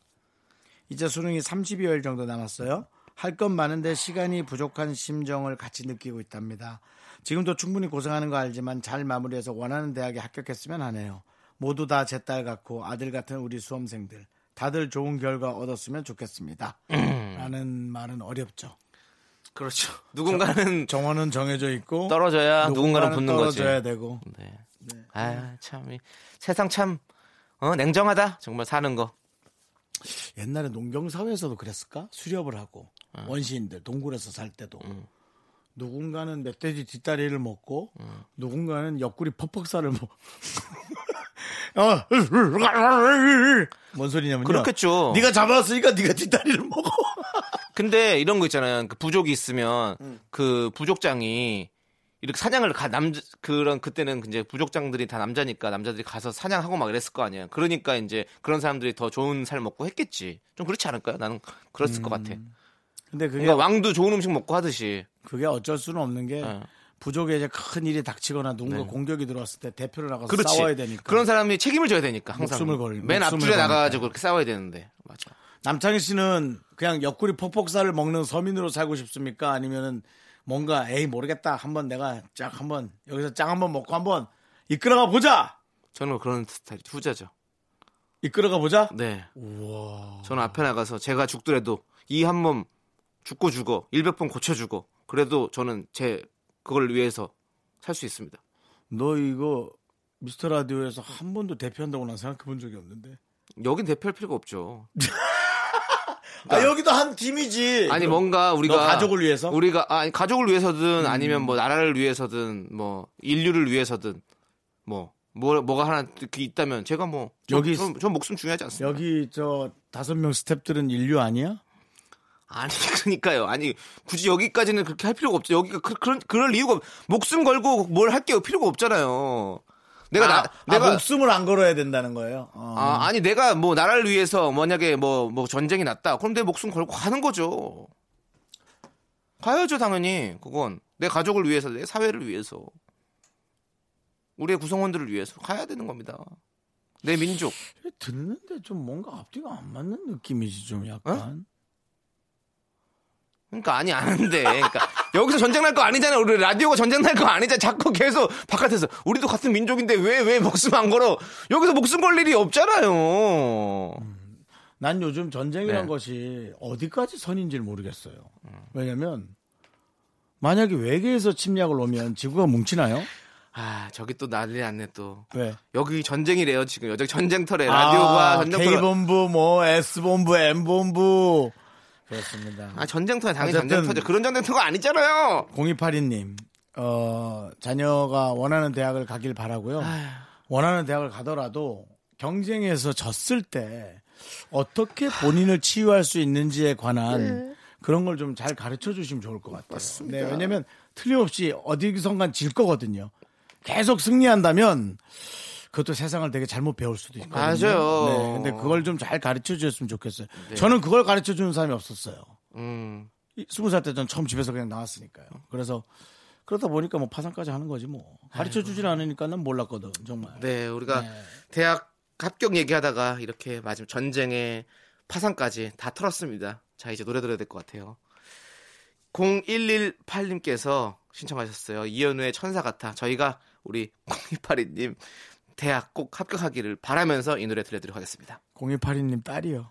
이제 수능이 30여일 정도 남았어요. 할 건 많은데 시간이 부족한 심정을 같이 느끼고 있답니다. 지금도 충분히 고생하는 거 알지만 잘 마무리해서 원하는 대학에 합격했으면 하네요. 모두 다 제 딸 같고 아들 같은 우리 수험생들 다들 좋은 결과 얻었으면 좋겠습니다. 라는 말은 어렵죠. 그렇죠. 누군가는 정원은 정해져 있고 떨어져야 누군가는 붙는 거지. 떨어져야 되고. 네. 네. 아 참 세상 참 냉정하다. 정말 사는 거. 옛날에 농경사회에서도 그랬을까? 수렵을 하고 원시인들 동굴에서 살 때도 누군가는 멧돼지 뒷다리를 먹고 누군가는 옆구리 퍽퍽살을 먹고 뭔 소리냐면요. 그렇겠죠. 네가 잡았으니까 네가 뒷다리를 먹어. 근데 이런 거 있잖아요. 그 부족이 있으면 그 부족장이 이렇게 사냥을 그런 그때는 이제 부족장들이 다 남자니까 남자들이 가서 사냥하고 막 이랬을 거 아니에요. 그러니까 이제 그런 사람들이 더 좋은 살 먹고 했겠지. 좀 그렇지 않을까요? 나는 그랬을 것 같아. 근데 그게 그러니까 왕도 좋은 음식 먹고 하듯이 그게 어쩔 수는 없는 게 네. 부족에 이제 큰 일이 닥치거나 누군가 네. 공격이 들어왔을 때 대표로 나가서 그렇지. 싸워야 되니까 그런 사람이 책임을 져야 되니까 항상 목숨을 걸고 맨 앞줄에 나가가지고 그렇게 싸워야 되는데 맞아. 남창희 씨는 그냥 옆구리 퍽퍽살을 먹는 서민으로 살고 싶습니까? 아니면은 뭔가 에이 모르겠다 한번 내가 쫙 한번 여기서 쫙 한번 먹고 한번 이끌어가 보자. 저는 그런 스타일 후자죠. 이끌어가 보자? 네. 우와. 저는 앞에 나가서 제가 죽더라도 이 한 몸 죽고 죽어 100번 고쳐주고 그래도 저는 제 그걸 위해서 살 수 있습니다. 너 이거 미스터 라디오에서 한 번도 대표한다고 난 생각해 본 적이 없는데. 여긴 대표할 필요가 없죠. 아, 여기도 한 팀이지. 아니 뭔가 우리가 가족을 위해서 우리가 아니 가족을 위해서든 아니면 뭐 나라를 위해서든 뭐 인류를 위해서든 뭐가 하나 있다면 제가 뭐 여기 전 목숨 중요하지 않습니다. 여기 저 5명 스탭들은 인류 아니야? 아니 그러니까요. 아니 굳이 여기까지는 그렇게 할 필요가 없죠. 여기가 그럴 이유가 목숨 걸고 뭘 할 게 필요가 없잖아요. 내가 목숨을 안 걸어야 된다는 거예요. 아니 내가 뭐 나라를 위해서 만약에 뭐 전쟁이 났다. 그럼 내 목숨 걸고 가는 거죠. 가야죠 당연히. 그건 내 가족을 위해서, 내 사회를 위해서, 우리의 구성원들을 위해서 가야 되는 겁니다. 내 민족. 듣는데 좀 뭔가 앞뒤가 안 맞는 느낌이지 좀 약간. 어? 그러니까 아니 아는데 그러니까 여기서 전쟁 날 거 아니잖아요. 우리 라디오가 전쟁 날 거 아니잖아. 자꾸 계속 바깥에서 우리도 같은 민족인데 왜 목숨 안 걸어. 여기서 목숨 걸 일이 없잖아요. 난 요즘 전쟁이란 네. 것이 어디까지 선인지를 모르겠어요. 왜냐면 만약에 외계에서 침략을 오면 지구가 뭉치나요? 아 저기 또 난리 났네 또. 왜? 여기 전쟁이래요 지금. 여기 전쟁터래. 라디오가 전쟁터래. K본부 뭐 S본부 M본부. 그렇습니다. 아, 전쟁터야, 당연히 전쟁터죠. 그런 전쟁터가 아니잖아요! 0282님, 자녀가 원하는 대학을 가길 바라고요. 아휴. 원하는 대학을 가더라도 경쟁에서 졌을 때 어떻게 본인을 치유할 수 있는지에 관한 그런 걸 좀 잘 가르쳐 주시면 좋을 것 같아요. 맞습니다. 네, 왜냐면 틀림없이 어디선간 질 거거든요. 계속 승리한다면 그것도 세상을 되게 잘못 배울 수도 있거든요. 맞아요. 네, 근데 그걸 좀 잘 가르쳐 주셨으면 좋겠어요. 네. 저는 그걸 가르쳐 주는 사람이 없었어요. 20살 때 전 처음 집에서 그냥 나왔으니까요. 그래서 그러다 보니까 뭐 파산까지 하는 거지 뭐. 가르쳐 주질 않으니까 난 몰랐거든 정말. 네, 우리가 네. 대학 합격 얘기하다가 이렇게 마지막 전쟁에 파산까지 다 털었습니다. 자 이제 노래 들어야 될 것 같아요. 0118님께서 신청하셨어요. 이현우의 천사 같아. 저희가 우리 0282님 대학 꼭 합격하기를 바라면서 이 노래 들려드리도록 하겠습니다. 0282님 딸이요.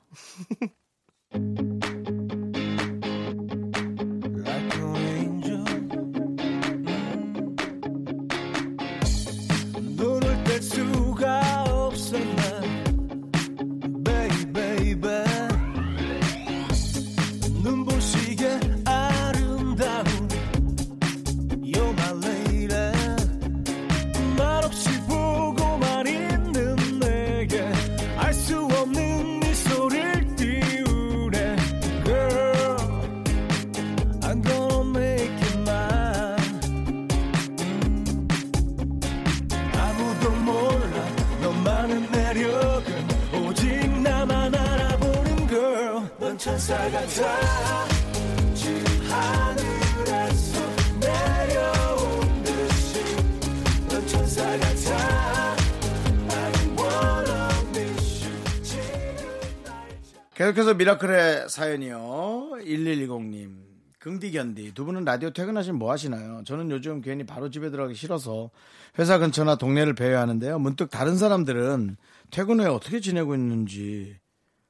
계속해서 미라클의 사연이요. 1120님 긍디견디 두 분은 라디오 퇴근하시면 뭐 하시나요? 저는 요즘 괜히 바로 집에 들어가기 싫어서 회사 근처나 동네를 배회하는데요. 문득 다른 사람들은 퇴근 후에 어떻게 지내고 있는지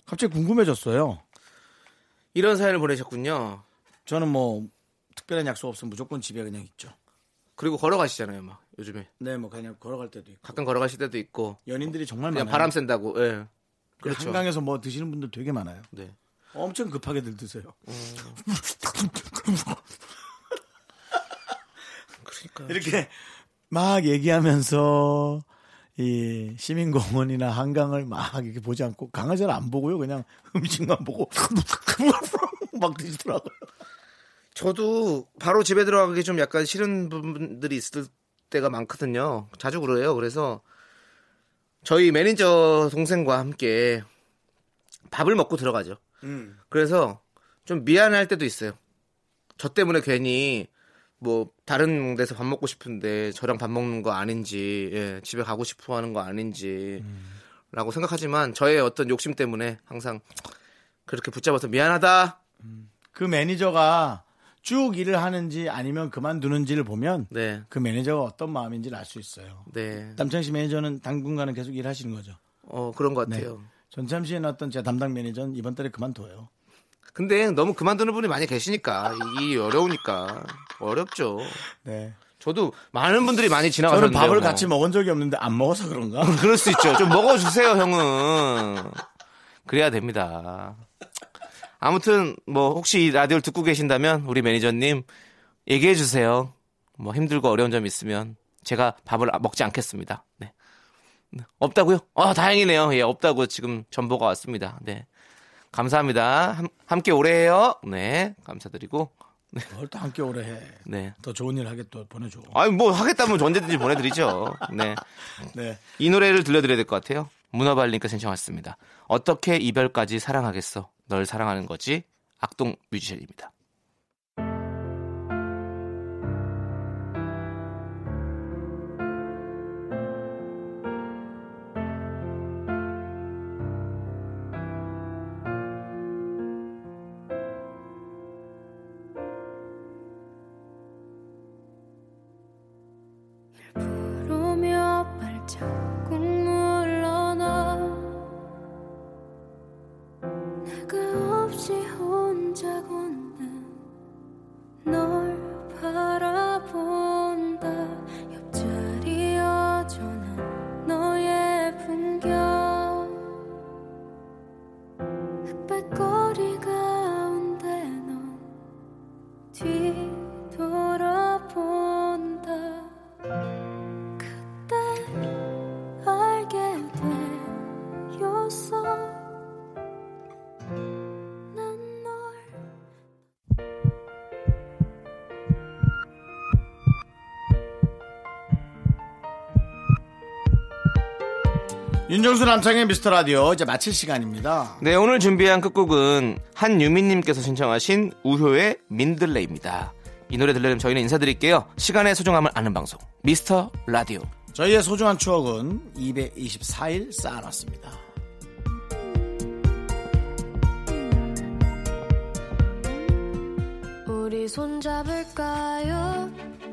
갑자기 궁금해졌어요. 이런 사연을 보내셨군요. 저는 뭐 특별한 약속 없으면 무조건 집에 그냥 있죠. 그리고 걸어가시잖아요 막 요즘에. 네 뭐 그냥 걸어갈 때도 있고 가끔 걸어가실 때도 있고 연인들이 정말 많아요. 바람 쐰다고. 예. 그렇죠. 한강에서 뭐 드시는 분들 되게 많아요. 네. 엄청 급하게들 드세요. 그러니까 이렇게 막 얘기하면서 이 시민공원이나 한강을 막 이렇게 보지 않고 강을 잘 안 보고요. 그냥 음식만 보고 막 드시더라고요. 저도 바로 집에 들어가기 좀 약간 싫은 분들이 있을 때가 많거든요. 자주 그래요. 그래서 저희 매니저 동생과 함께 밥을 먹고 들어가죠. 그래서 좀 미안할 때도 있어요. 저 때문에 괜히 뭐 다른 데서 밥 먹고 싶은데 저랑 밥 먹는 거 아닌지, 예, 집에 가고 싶어 하는 거 아닌지 라고 생각하지만 저의 어떤 욕심 때문에 항상 그렇게 붙잡아서 미안하다. 그 매니저가 쭉 일을 하는지 아니면 그만두는지를 보면 네. 그 매니저가 어떤 마음인지를 알 수 있어요. 네. 남창희 씨 매니저는 당분간은 계속 일하시는 거죠? 그런 것 같아요. 네. 전참시에 나왔던 제 담당 매니저는 이번 달에 그만둬요. 근데 너무 그만두는 분이 많이 계시니까 이 어려우니까 어렵죠. 네. 저도 많은 분들이 많이 지나가셨는데 저는 밥을 같이 먹은 적이 없는데 안 먹어서 그런가? 그럴 수 있죠. 좀 먹어주세요, 형은. 그래야 됩니다. 아무튼 뭐 혹시 이 라디오를 듣고 계신다면 우리 매니저님 얘기해 주세요. 뭐 힘들고 어려운 점 있으면 제가 밥을 먹지 않겠습니다. 네. 없다고요? 다행이네요. 예, 없다고 지금 전보가 왔습니다. 네. 감사합니다. 함께 오래 해요. 네. 감사드리고. 네. 뭘 또 함께 오래 해. 네. 더 좋은 일 하게 또 보내줘. 아니, 뭐 하겠다면 언제든지 보내드리죠. 네. 네. 이 노래를 들려드려야 될 것 같아요. 문화발님께서 신청하셨습니다. 어떻게 이별까지 사랑하겠어. 널 사랑하는 거지. 악동 뮤지션입니다. 윤정수 남창의 미스터라디오 이제 마칠 시간입니다. 네, 오늘 준비한 끝곡은 한유미님께서 신청하신 우효의 민들레입니다. 이 노래 들려면 저희는 인사드릴게요. 시간의 소중함을 아는 방송 미스터라디오. 저희의 소중한 추억은 224일 쌓아놨습니다. 우리 손잡을까요?